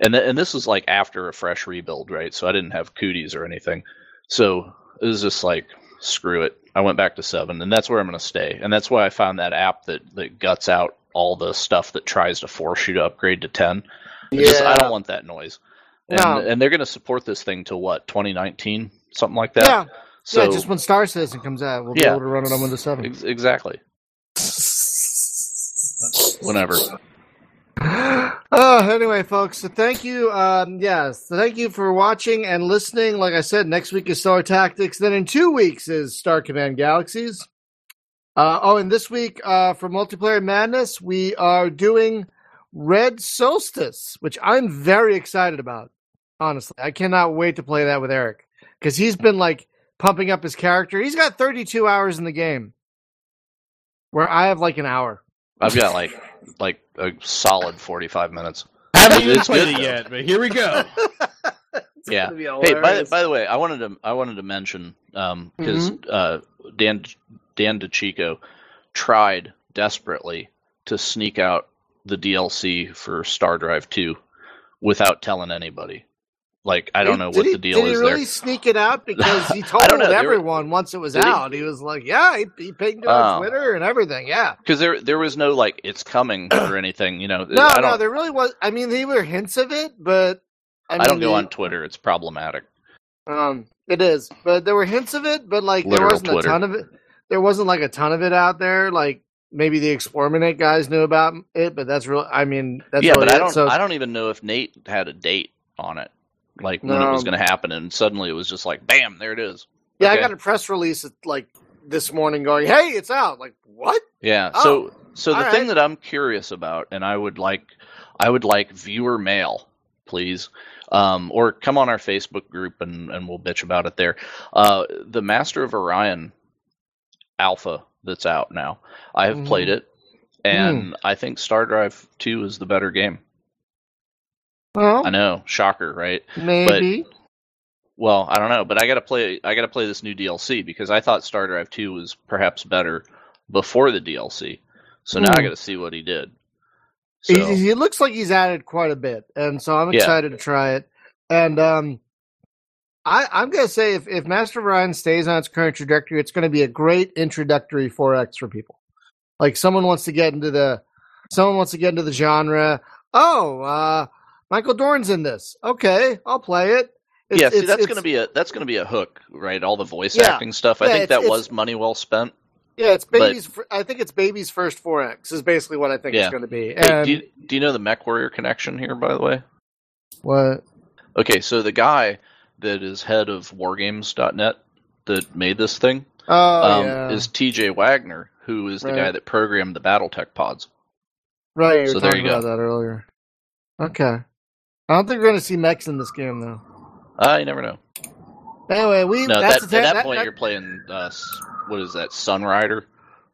and th- and this was like after a fresh rebuild, right? So I didn't have cooties or anything, so it was just like screw it. I went back to seven, and that's where I'm going to stay. And that's why I found that app that that guts out all the stuff that tries to force you to upgrade to ten. Yeah. Just, I don't want that noise. And, no. and they're going to support this thing till what, twenty nineteen, something like that. Yeah. So yeah, just when Star Citizen comes out, we'll yeah, be able to run it on Windows seven. Ex- exactly. Whenever. Oh, anyway, folks, so thank you. Um, yes, so thank you for watching and listening. Like I said, next week is Stellar Tactics. Then in two weeks is Star Command Galaxies. Uh, oh, and this week uh, for Multiplayer Madness, we are doing Red Solstice, which I'm very excited about, honestly. I cannot wait to play that with Eric because he's been, like, pumping up his character. He's got thirty-two hours in the game where I have, like, an hour. I've got, like, like a solid forty-five minutes. I haven't even played it yet, but here we go. Yeah. Hey, by the, by the way, I wanted to I wanted to mention um, because mm-hmm. uh, Dan Dan DeChico tried desperately to sneak out the D L C for Star Drive two without telling anybody. Like, I don't know did what he, the deal is there. Did he really there. sneak it out? Because he told know, everyone were, once it was out. He? he was like, yeah, he, he pinged it on oh. Twitter and everything, yeah. Because there there was no, like, it's coming or anything, you know. No, I don't, no, there really was. I mean, there were hints of it, but... I, mean, I don't go on Twitter. It's problematic. Um, It is. But there were hints of it, but, like, Literal there wasn't Twitter. a ton of it. There wasn't, like, a ton of it out there, like... Maybe the Explorminate guys knew about it, but that's real. I mean, that's yeah, but I don't. So. I don't even know if Nate had a date on it, like no. when it was going to happen, and suddenly it was just like, bam, there it is. Yeah, okay. I got a press release like this morning, going, "Hey, it's out!" Like, what? Yeah. Oh, so, so the right. thing that I'm curious about, and I would like, I would like viewer mail, please, um, or come on our Facebook group and and we'll bitch about it there. Uh, the Master of Orion Alpha. That's out now. I have mm. played it, and mm. I think Star Drive two is the better game. Well, I know, shocker, right? Maybe. But, well, I don't know, but I gotta play. I gotta play this new D L C because I thought Star Drive two was perhaps better before the D L C. So mm. now I gotta see what he did. So, he, he looks like he's added quite a bit, and so I'm excited yeah. to try it. And um, I, I'm going to say if, if Master of Orion stays on its current trajectory, it's going to be a great introductory four X for people. Like someone wants to get into the, someone wants to get into the genre. Oh, uh, Michael Dorn's in this. Okay, I'll play it. It's, yeah, see, it's, that's going to be a that's going to be a hook, right? All the voice yeah, acting stuff. I yeah, think that was money well spent. Yeah, it's baby's. But, I think it's baby's first four X is basically what I think yeah. it's going to be. And, hey, do you, do you know the MechWarrior connection here? By the way, what? Okay, so the guy that is head of wargames dot net that made this thing oh, um, yeah. is T J Wagner, who is the right. guy that programmed the Battletech pods. Right, you so were talking about that earlier. Okay. I don't think we're going to see mechs in this game, though. Uh, you never know. Anyway, we... No, that's that, the, at that, that point, that, you're playing, uh, what is that, Sunrider?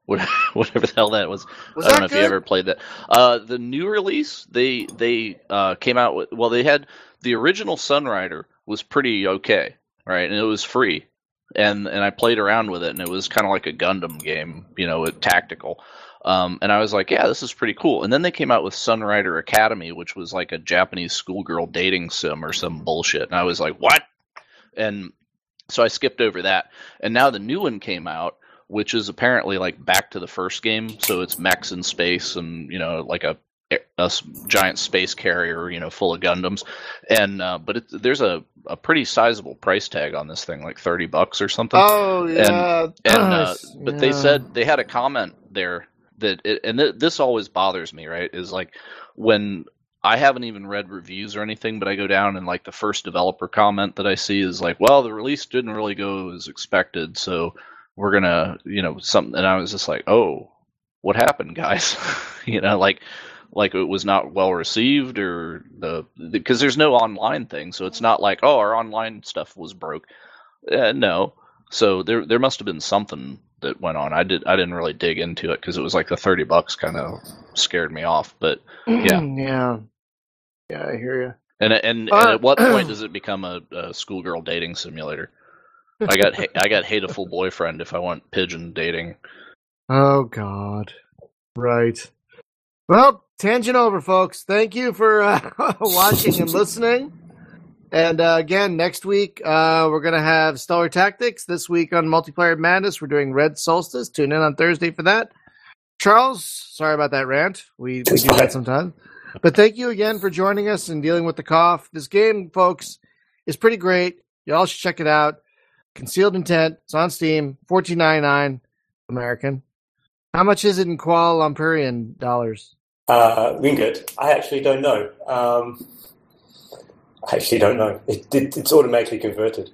Whatever the hell that was. was I don't know good? if you ever played that. Uh, the new release, they, they uh, came out with... Well, they had the original Sunrider... was pretty okay, right? And it was free, and and I played around with it, and it was kind of like a Gundam game, you know, tactical. Um, and I was like, yeah, this is pretty cool. And then they came out with Sunrider Academy, which was like a Japanese schoolgirl dating sim or some bullshit. And I was like, what? And so I skipped over that. And now the new one came out, which is apparently like back to the first game. So it's mechs in space and, you know, like a a giant space carrier, you know, full of Gundams. And, uh, but it, there's a, a pretty sizable price tag on this thing, like thirty bucks or something. Oh, yeah. And, and, uh, yeah. But they said, they had a comment there that, it, and th- this always bothers me, right? Is like when I haven't even read reviews or anything, but I go down and like the first developer comment that I see is like, well, the release didn't really go as expected. So we're going to, you know, something. And I was just like, oh, what happened, guys? you know, like, Like it was not well received, or the because the, there's no online thing, so it's not like oh our online stuff was broke. Uh, no, so there there must have been something that went on. I did I didn't really dig into it because it was like the thirty bucks kind of scared me off. But yeah, yeah, yeah, I hear you. And and, uh, and at what point does it become a, a schoolgirl dating simulator? I got I got hateful boyfriend if I want pigeon dating. Oh God, right. Well. Tangent over, folks. Thank you for uh, watching and listening. And uh, again, next week, uh, we're going to have Stellar Tactics. This week on Multiplayer Madness, we're doing Red Solstice. Tune in on Thursday for that. Charles, sorry about that rant. We, we do that sometimes. But thank you again for joining us and dealing with the cough. This game, folks, is pretty great. Y'all should check it out. Concealed Intent. It's on Steam. fourteen ninety-nine American. How much is it in Kuala Lumpurian dollars? uh, Ringgit? I actually don't know. Um, I actually don't know. It, it, it's automatically converted.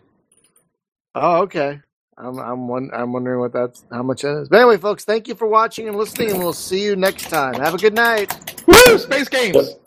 Oh, okay. I'm I'm, one, I'm wondering what that's how much that is. But anyway, folks, thank you for watching and listening, and we'll see you next time. Have a good night. Woo! Space Games. Yep.